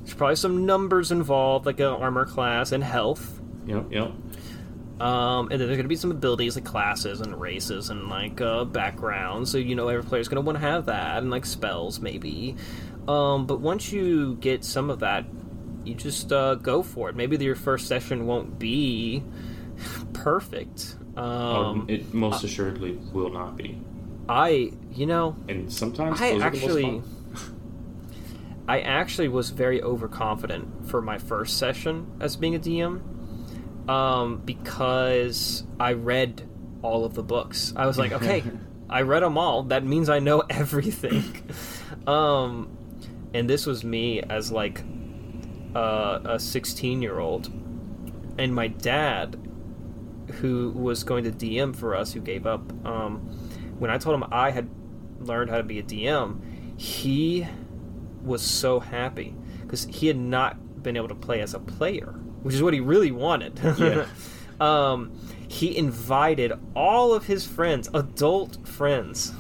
There's probably some numbers involved, like an armor class and health. Yep, yep. Um, and then there's going to be some abilities, like classes and races and, like, uh, backgrounds. So, you know, every player's going to want to have that, and, like, spells, maybe. Um, but once you get some of that, you just uh, go for it. Maybe your first session won't be perfect. Um, it most assuredly uh, will not be. I, you know... And sometimes I actually... I actually was very overconfident for my first session as being a D M, um, because I read all of the books. I was like, okay, I read them all. That means I know everything. um, and this was me as, like, uh, a sixteen-year-old. And my dad... who was going to D M for us, who gave up, um, when I told him I had learned how to be a D M, he was so happy because he had not been able to play as a player, which is what he really wanted. Yeah. um, he invited all of his friends, adult friends,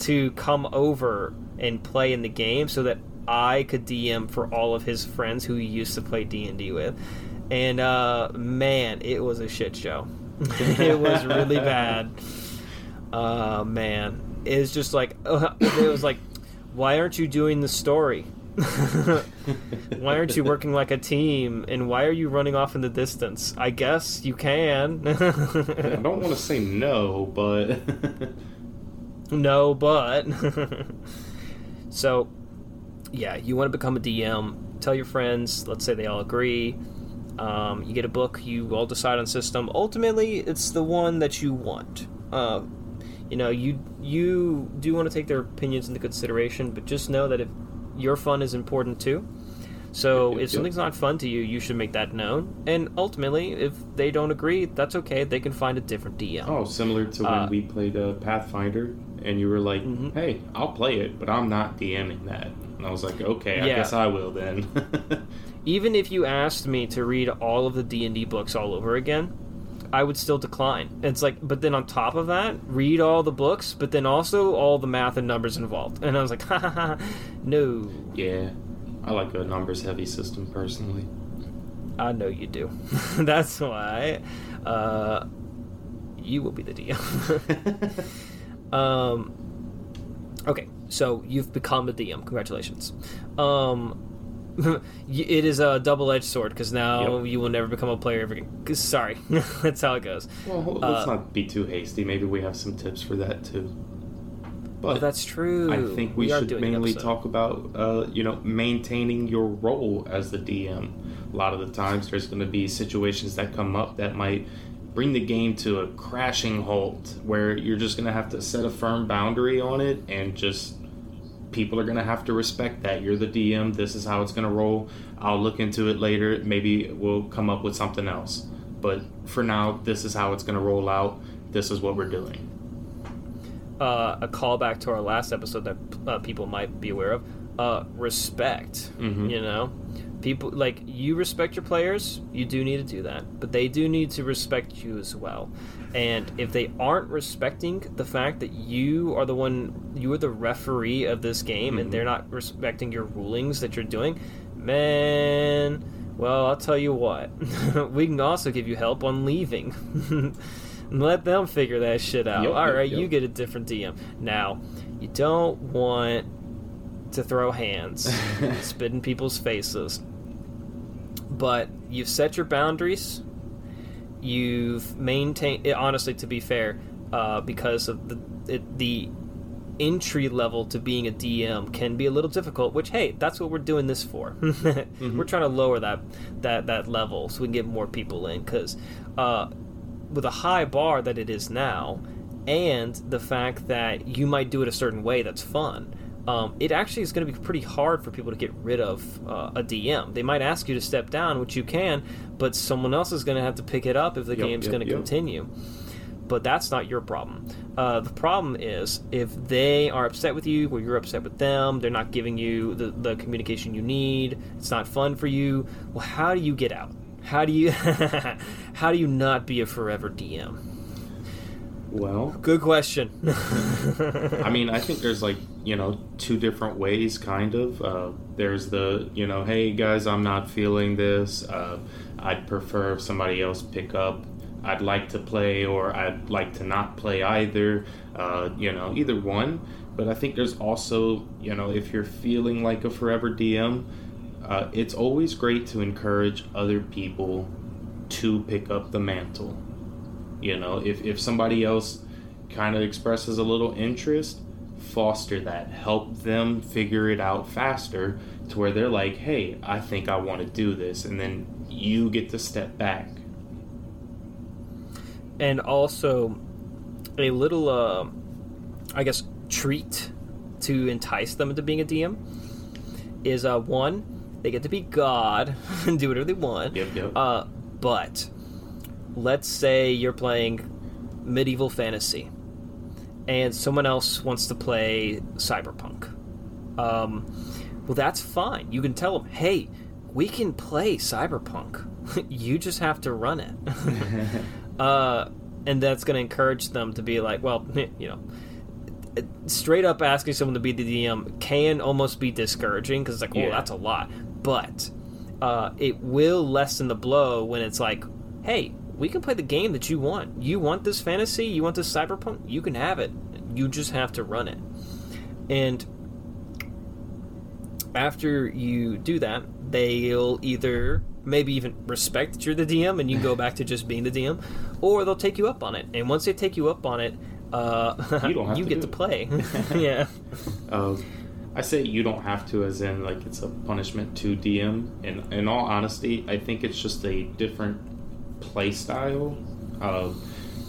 to come over and play in the game so that I could D M for all of his friends who he used to play D and D with. And, uh, man, it was a shit show. It was really bad. Uh, man. It was just like, uh, it was like, why aren't you doing the story? Why aren't you working like a team? And why are you running off in the distance? I guess you can. I don't want to say no, but... no, but... So, yeah, you want to become a D M. Tell your friends. Let's say they all agree. Um, you get a book. You all decide on system. Ultimately, it's the one that you want. Uh, you know, you you do want to take their opinions into consideration, but just know that if your fun is important too. So if something's not fun to you, you should make that known. And ultimately, if they don't agree, that's okay. They can find a different D M. Oh, similar to when uh, we played uh, Pathfinder, and you were like, mm-hmm. hey, I'll play it, but I'm not DMing that. And I was like, okay, I yeah. guess I will then. Even if you asked me to read all of the D and D books all over again, I would still decline. It's like, but then on top of that, read all the books, but then also all the math and numbers involved. And I was like, ha ha ha, no. Yeah. I like a numbers-heavy system, personally. I know you do. That's why uh, you will be the D M. um, okay, so you've become the D M. Congratulations. Um, it is a double-edged sword, because now yep. you will never become a player ever again. Sorry. That's how it goes. Well, let's uh, not be too hasty. Maybe we have some tips for that, too. But oh, that's true. I think we, we should mainly talk about, uh, you know, maintaining your role as the D M. A lot of the times there's going to be situations that come up that might bring the game to a crashing halt where you're just going to have to set a firm boundary on it and just people are going to have to respect that. You're the D M. This is how it's going to roll. I'll look into it later. Maybe we'll come up with something else. But for now, this is how it's going to roll out. This is what we're doing. Uh, a callback to our last episode that uh, people might be aware of, uh, respect. Mm-hmm. You know, people like you respect your players. You do need to do that, but they do need to respect you as well. And if they aren't respecting the fact that you are the one, you are the referee of this game, mm-hmm. and they're not respecting your rulings that you're doing, man. Well, I'll tell you what. We can also give you help on leaving. Let them figure that shit out. Yep, All right, yep. You get a different D M. Now, you don't want to throw hands, spit in people's faces. But you've set your boundaries. You've maintained... It, honestly, to be fair, uh, because of the, it, the entry level to being a D M can be a little difficult, which, hey, that's what we're doing this for. mm-hmm. We're trying to lower that, that, that level so we can get more people in, because... Uh, with a high bar that it is now, and the fact that you might do it a certain way that's fun, um, it actually is going to be pretty hard for people to get rid of uh, a D M. They might ask you to step down, which you can, but someone else is going to have to pick it up if the yep, game's yep, going to yep. continue. But that's not your problem. Uh, the problem is if they are upset with you or you're upset with them, they're not giving you the, the communication you need, it's not fun for you, well, how do you get out? How do you how do you not be a forever D M? Well, good question. I mean, I think there's like, you know, two different ways kind of. Uh, there's the, you know, hey guys, I'm not feeling this. Uh, I'd prefer if somebody else pick up. I'd like to play or I'd like to not play either. Uh, you know, either one. But I think there's also, you know, if you're feeling like a forever D M, Uh, it's always great to encourage other people to pick up the mantle. You know, if, if somebody else kind of expresses a little interest, foster that. Help them figure it out faster to where they're like, hey, I think I want to do this. And then you get to step back. And also a little, uh, I guess, treat to entice them into being a D M is uh, one... They get to be God and do whatever they want. Yep, yep. Uh, but let's say you're playing medieval fantasy and someone else wants to play Cyberpunk. Um, well, that's fine. You can tell them, hey, we can play Cyberpunk. You just have to run it. uh, and that's going to encourage them to be like, well, you know, straight up asking someone to be the D M can almost be discouraging because it's like, oh, yeah. that's a lot. But uh, it will lessen the blow when it's like, hey, we can play the game that you want. You want this fantasy? You want this cyberpunk? You can have it. You just have to run it. And after you do that, they'll either maybe even respect that you're the D M and you go back to just being the D M, or they'll take you up on it. And once they take you up on it, uh, you, don't have you to get do to play. yeah. Uh, I say you don't have to as in like it's a punishment to D M. And in all honesty, I think it's just a different play style. Uh,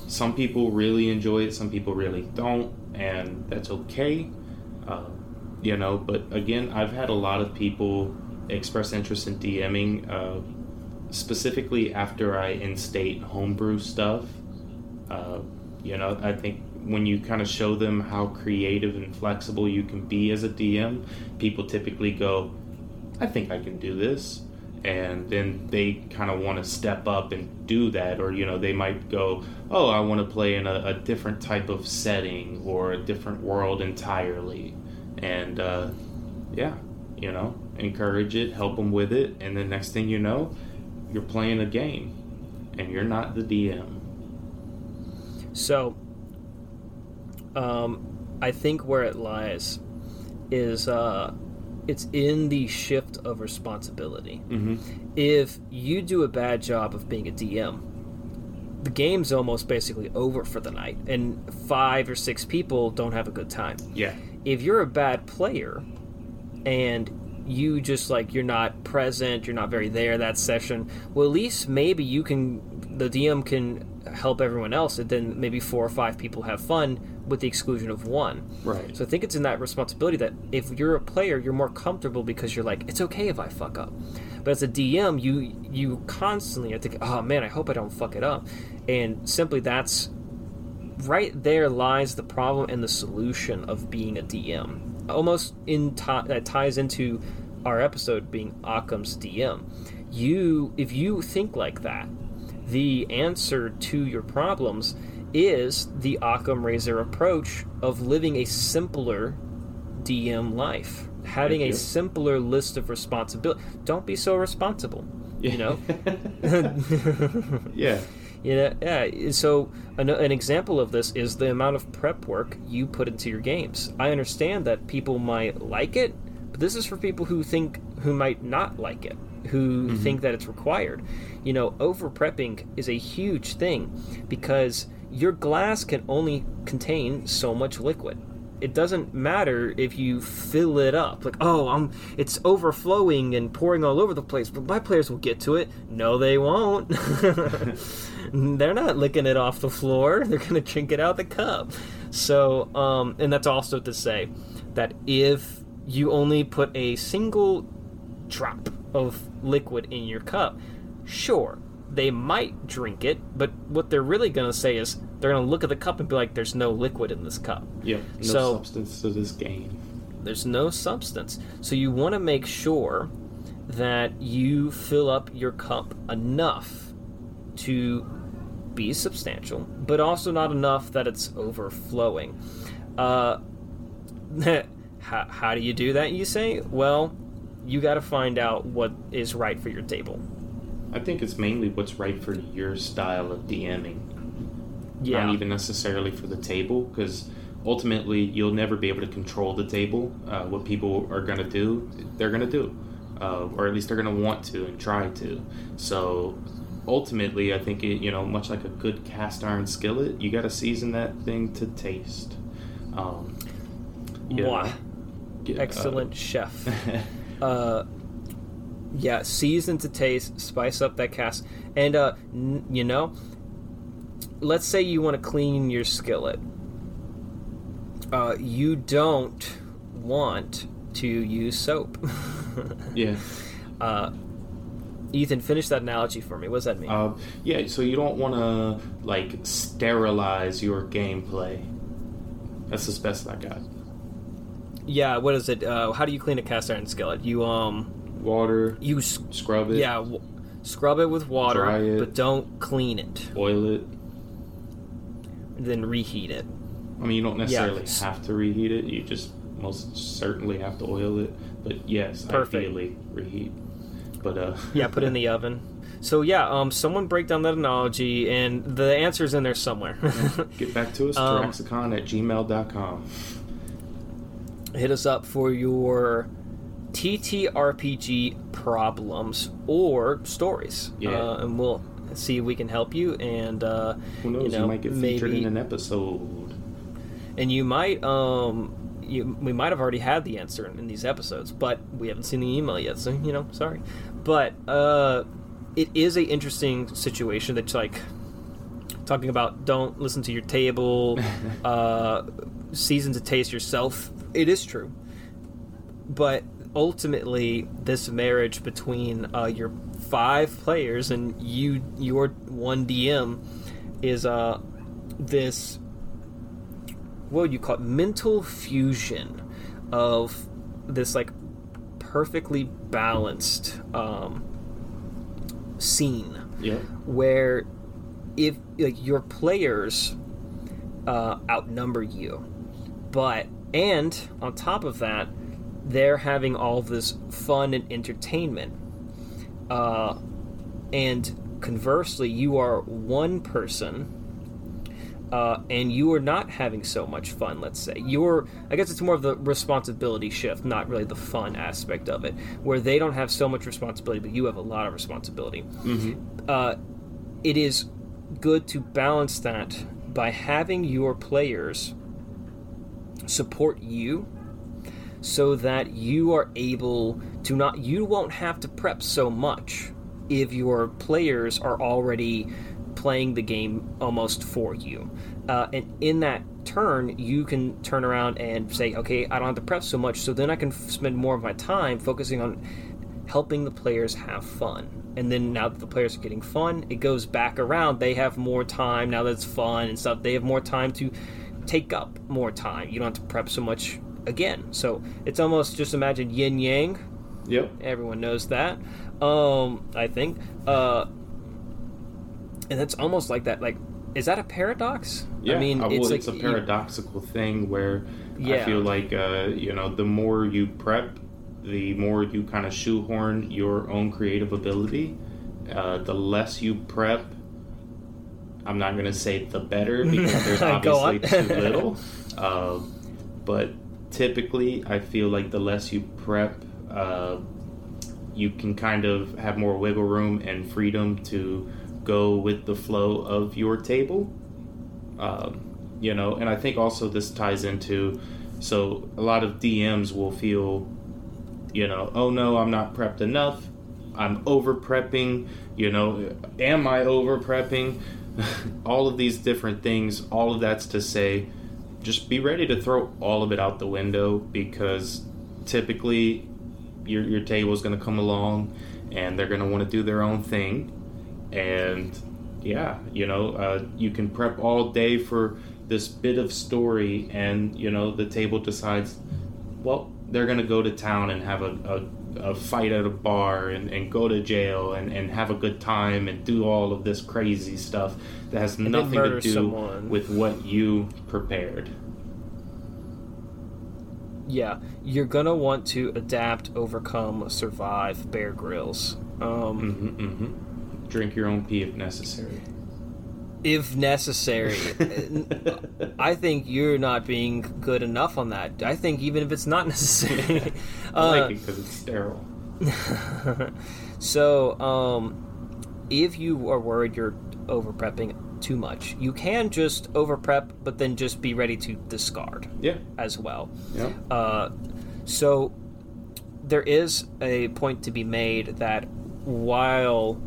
some people really enjoy it, some people really don't, and that's okay. Uh, you know, but again, I've had a lot of people express interest in DMing, uh, specifically after I instate homebrew stuff. Uh, you know, I think when you kind of show them how creative and flexible you can be as a D M, people typically go, I think I can do this. And then they kind of want to step up and do that. Or, you know, they might go, oh, I want to play in a, a different type of setting or a different world entirely. And, uh, yeah, you know, encourage it, help them with it. And the next thing you know, you're playing a game and you're not the D M. So, um, I think where it lies is... Uh... it's in the shift of responsibility. Mm-hmm. If you do a bad job of being a D M, the game's almost basically over for the night, and five or six people don't have a good time. Yeah. If you're a bad player, and you just, like, you're not present, you're not very there that session, well, at least maybe you can, the D M can help everyone else, and then maybe four or five people have fun, with the exclusion of one. Right. So I think it's in that responsibility that if you're a player, you're more comfortable because you're like, it's okay if I fuck up. But as a D M, you you constantly are thinking, oh man, I hope I don't fuck it up. And simply that's, right there lies the problem and the solution of being a D M. Almost in t- that ties into our episode being Occam's D M. You, if you think like that, the answer to your problems is the Occam Razor approach of living a simpler D M life, having a simpler list of responsibility. Don't be so responsible, yeah. you know. yeah, you know, yeah. So an, an example of this is the amount of prep work you put into your games. I understand that people might like it, but this is for people who think who might not like it. Who mm-hmm. think that it's required. You know, over prepping is a huge thing because your glass can only contain so much liquid. It doesn't matter if you fill it up. Like, oh, I'm, it's overflowing and pouring all over the place, but my players will get to it. No, they won't. They're not licking it off the floor. They're going to drink it out the cup. So, um, and that's also to say that if you only put a single drop of liquid in your cup, sure, they might drink it, but what they're really going to say is they're going to look at the cup and be like, there's no liquid in this cup. Yeah, no so, substance to this game. There's no substance. So you want to make sure that you fill up your cup enough to be substantial, but also not enough that it's overflowing. Uh, how, how do you do that, you say? Well, you got to find out what is right for your table. I think it's mainly what's right for your style of DMing. Yeah. Not even necessarily for the table, because ultimately you'll never be able to control the table. Uh, what people are going to do, they're going to do. Uh, or at least they're going to want to and try to. So ultimately, I think, it, you know, much like a good cast iron skillet, you got to season that thing to taste. Um, yeah. yeah. Excellent uh, chef. Uh, yeah, season to taste, spice up that cast. And, uh, n- you know, let's say you want to clean your skillet. Uh, you don't want to use soap. yeah. Uh, Ethan, finish that analogy for me. What does that mean? Uh, yeah, so you don't want to, like, sterilize your gameplay. That's as best I got. Yeah, what is it? Uh, how do you clean a cast iron skillet? You, um... Water. You... Sc- scrub it. Yeah, w- scrub it with water. Dry it. But don't clean it. Oil it. And then reheat it. I mean, you don't necessarily yeah, have to reheat it. You just most certainly have to oil it. But yes, perfect. Ideally reheat. But, uh... yeah, put in the oven. So, yeah, um, someone break down that analogy, and the answer's in there somewhere. Get back to us, Taraxicon um, at gmail dot com. Hit us up for your T T R P G problems or stories, yeah. uh, and we'll see if we can help you. And uh, who knows? You know, you might get featured maybe, in an episode, and you might. Um, you, we might have already had the answer in, in these episodes, but we haven't seen the email yet. So you know, sorry, but uh, it is a interesting situation that's like talking about don't listen to your table, uh, season to taste yourself. It is true, but ultimately, this marriage between uh, your five players and you, your one D M, is uh, this, what would you call it, mental fusion of this like perfectly balanced um, scene, yeah. Where if like your players uh, outnumber you, but and on top of that, they're having all this fun and entertainment. Uh, and conversely, you are one person uh, and you are not having so much fun, let's say. You're, I guess it's more of the responsibility shift, not really the fun aspect of it, where they don't have so much responsibility, but you have a lot of responsibility. Mm-hmm. Uh, it is good to balance that by having your players support you so that you are able to not you won't have to prep so much if your players are already playing the game almost for you uh, and in that turn you can turn around and say, okay, I don't have to prep so much, so then I can f- spend more of my time focusing on helping the players have fun. And then now that the players are getting fun, it goes back around. They have more time now that it's fun and stuff. They have more time to take up more time. You don't have to prep so much again. So it's almost just imagine yin yang. Yep. Everyone knows that. Um, I think. Uh, and that's almost like that. Like, is that a paradox? Yeah. I mean, uh, well, it's, it's like, a paradoxical you, thing where yeah. I feel like uh, you know, the more you prep, the more you kind of shoehorn your own creative ability. Uh, the less you prep. I'm not going to say the better because there's obviously too little. Uh, but typically, I feel like the less you prep, uh, you can kind of have more wiggle room and freedom to go with the flow of your table. Um, you know, and I think also this ties into, so a lot of D Ms will feel, you know, oh no, I'm not prepped enough. I'm over prepping. You know, am I over prepping? All of these different things, all of that's to say, just be ready to throw all of it out the window, because typically your your table is going to come along and they're going to want to do their own thing. And yeah, you know, uh, you can prep all day for this bit of story, and you know, the table decides, well, they're going to go to town and have a, a, a fight at a bar and, and go to jail and, and have a good time and do all of this crazy stuff that has and nothing to do someone. With what you prepared. Yeah, you're going to want to adapt, overcome, survive Bear Grylls. Um, mm-hmm, mm-hmm. Drink your own pee if necessary. If necessary. I think you're not being good enough on that. I think even if it's not necessary. Yeah, I like uh, it because it's sterile. So, um, if you are worried you're over-prepping too much, you can just over-prep, but then just be ready to discard yeah. as well. Yeah. Uh, so, there is a point to be made that while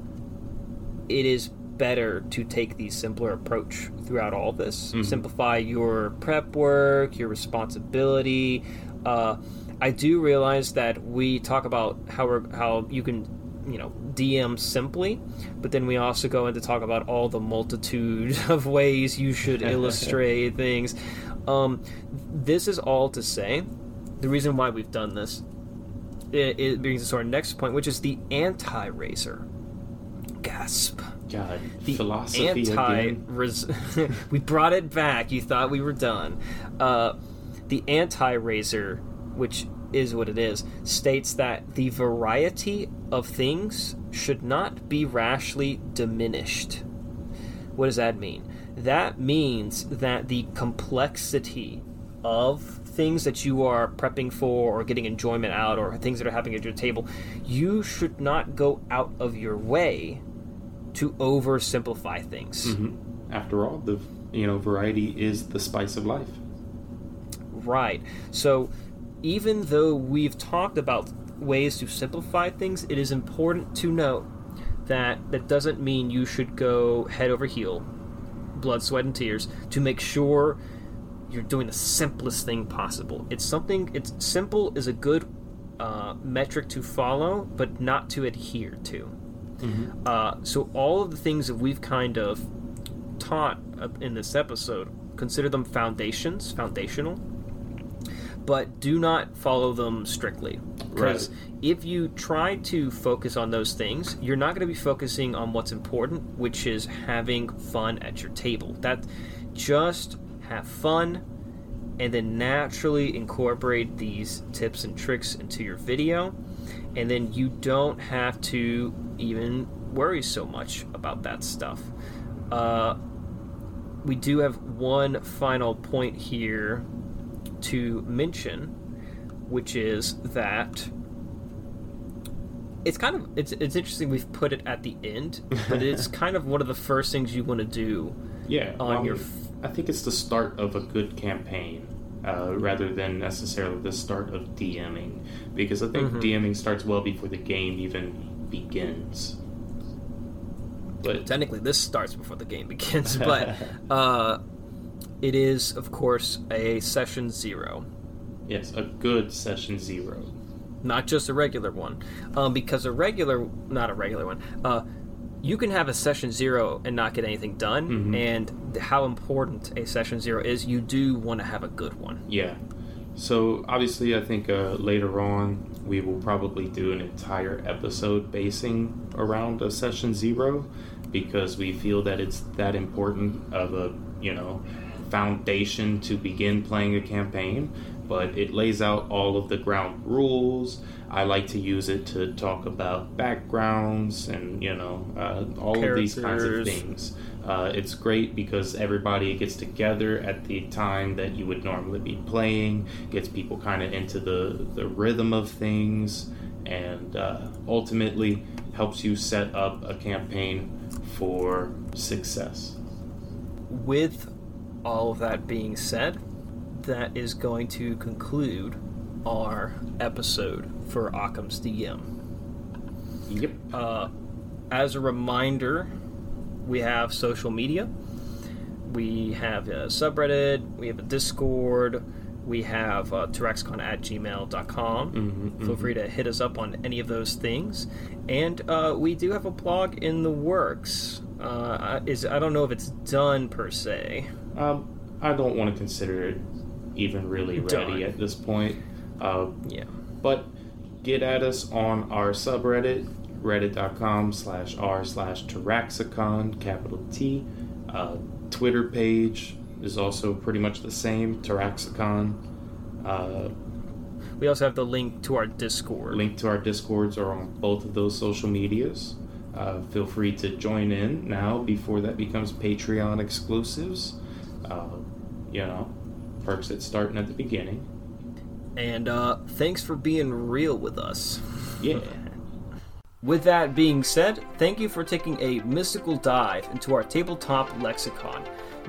it is better to take the simpler approach throughout all of this. Mm-hmm. Simplify your prep work, your responsibility. Uh, I do realize that we talk about how we're, how you can you know, D M simply, but then we also go into talk about all the multitude of ways you should illustrate things. Um, this is all to say, the reason why we've done this, it, it brings us to our next point, which is the anti-razor. Gasp. God, the philosophy anti-razor. We brought it back. You thought we were done. Uh, the anti-razor, which is what it is, states that the variety of things should not be rashly diminished. What does that mean? That means that the complexity of things that you are prepping for or getting enjoyment out or things that are happening at your table, you should not go out of your way to oversimplify things. Mm-hmm. After all, the you know variety is the spice of life. Right. So even though we've talked about ways to simplify things, it is important to note that that doesn't mean you should go head over heel, blood, sweat, and tears, to make sure you're doing the simplest thing possible. It's something, it's simple is a good uh, metric to follow, but not to adhere to. Mm-hmm. Uh, so all of the things that we've kind of taught in this episode, consider them foundations, foundational, but do not follow them strictly. Because right. if you try to focus on those things, you're not going to be focusing on what's important, which is having fun at your table. That just have fun, and then naturally incorporate these tips and tricks into your video, and then you don't have to even worry so much about that stuff. Uh, we do have one final point here to mention, which is that it's kind of it's it's interesting we've put it at the end, but it's kind of one of the first things you want to do. Yeah, on well, your. I think it's the start of a good campaign, uh, rather than necessarily the start of DMing, because I think mm-hmm. DMing starts well before the game even begins. But technically, this starts before the game begins, but. uh, It is, of course, a session zero. Yes, a good session zero. Not just a regular one. Um, because a regular... Not a regular one. Uh, you can have a session zero and not get anything done. Mm-hmm. And how important a session zero is, you do want to have a good one. Yeah. So, obviously, I think uh, later on, we will probably do an entire episode basing around a session zero. Because we feel that it's that important of a, you know... foundation to begin playing a campaign, but it lays out all of the ground rules. I like to use it to talk about backgrounds and, you know, uh, all characters. Of these kinds of things. Uh, it's great because everybody gets together at the time that you would normally be playing, gets people kind of into the, the rhythm of things, and uh, ultimately helps you set up a campaign for success. With all of that being said, that is going to conclude our episode for Occam's D M. Yep. Uh, as a reminder, we have social media. We have a subreddit. We have a Discord. We have uh, Taraxicon at gmail dot com. Mm-hmm, Feel mm-hmm. free to hit us up on any of those things. And uh, we do have a blog in the works. Uh, is I don't know if it's done per se. Um, I don't want to consider it even really ready Done. At this point. Uh, yeah. But get at us on our subreddit, reddit.com slash r slash Taraxicon, capital T. Uh, Twitter page is also pretty much the same, Taraxicon. Uh, we also have the link to our Discord. Link to our Discords are on both of those social medias. Uh, feel free to join in now before that becomes Patreon exclusives. Uh, you know, perks at starting at the beginning. And uh, thanks for being real with us. Yeah. With that being said, thank you for taking a mystical dive into our tabletop lexicon.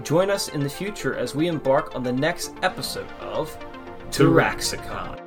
Join us in the future as we embark on the next episode of Taraxicon.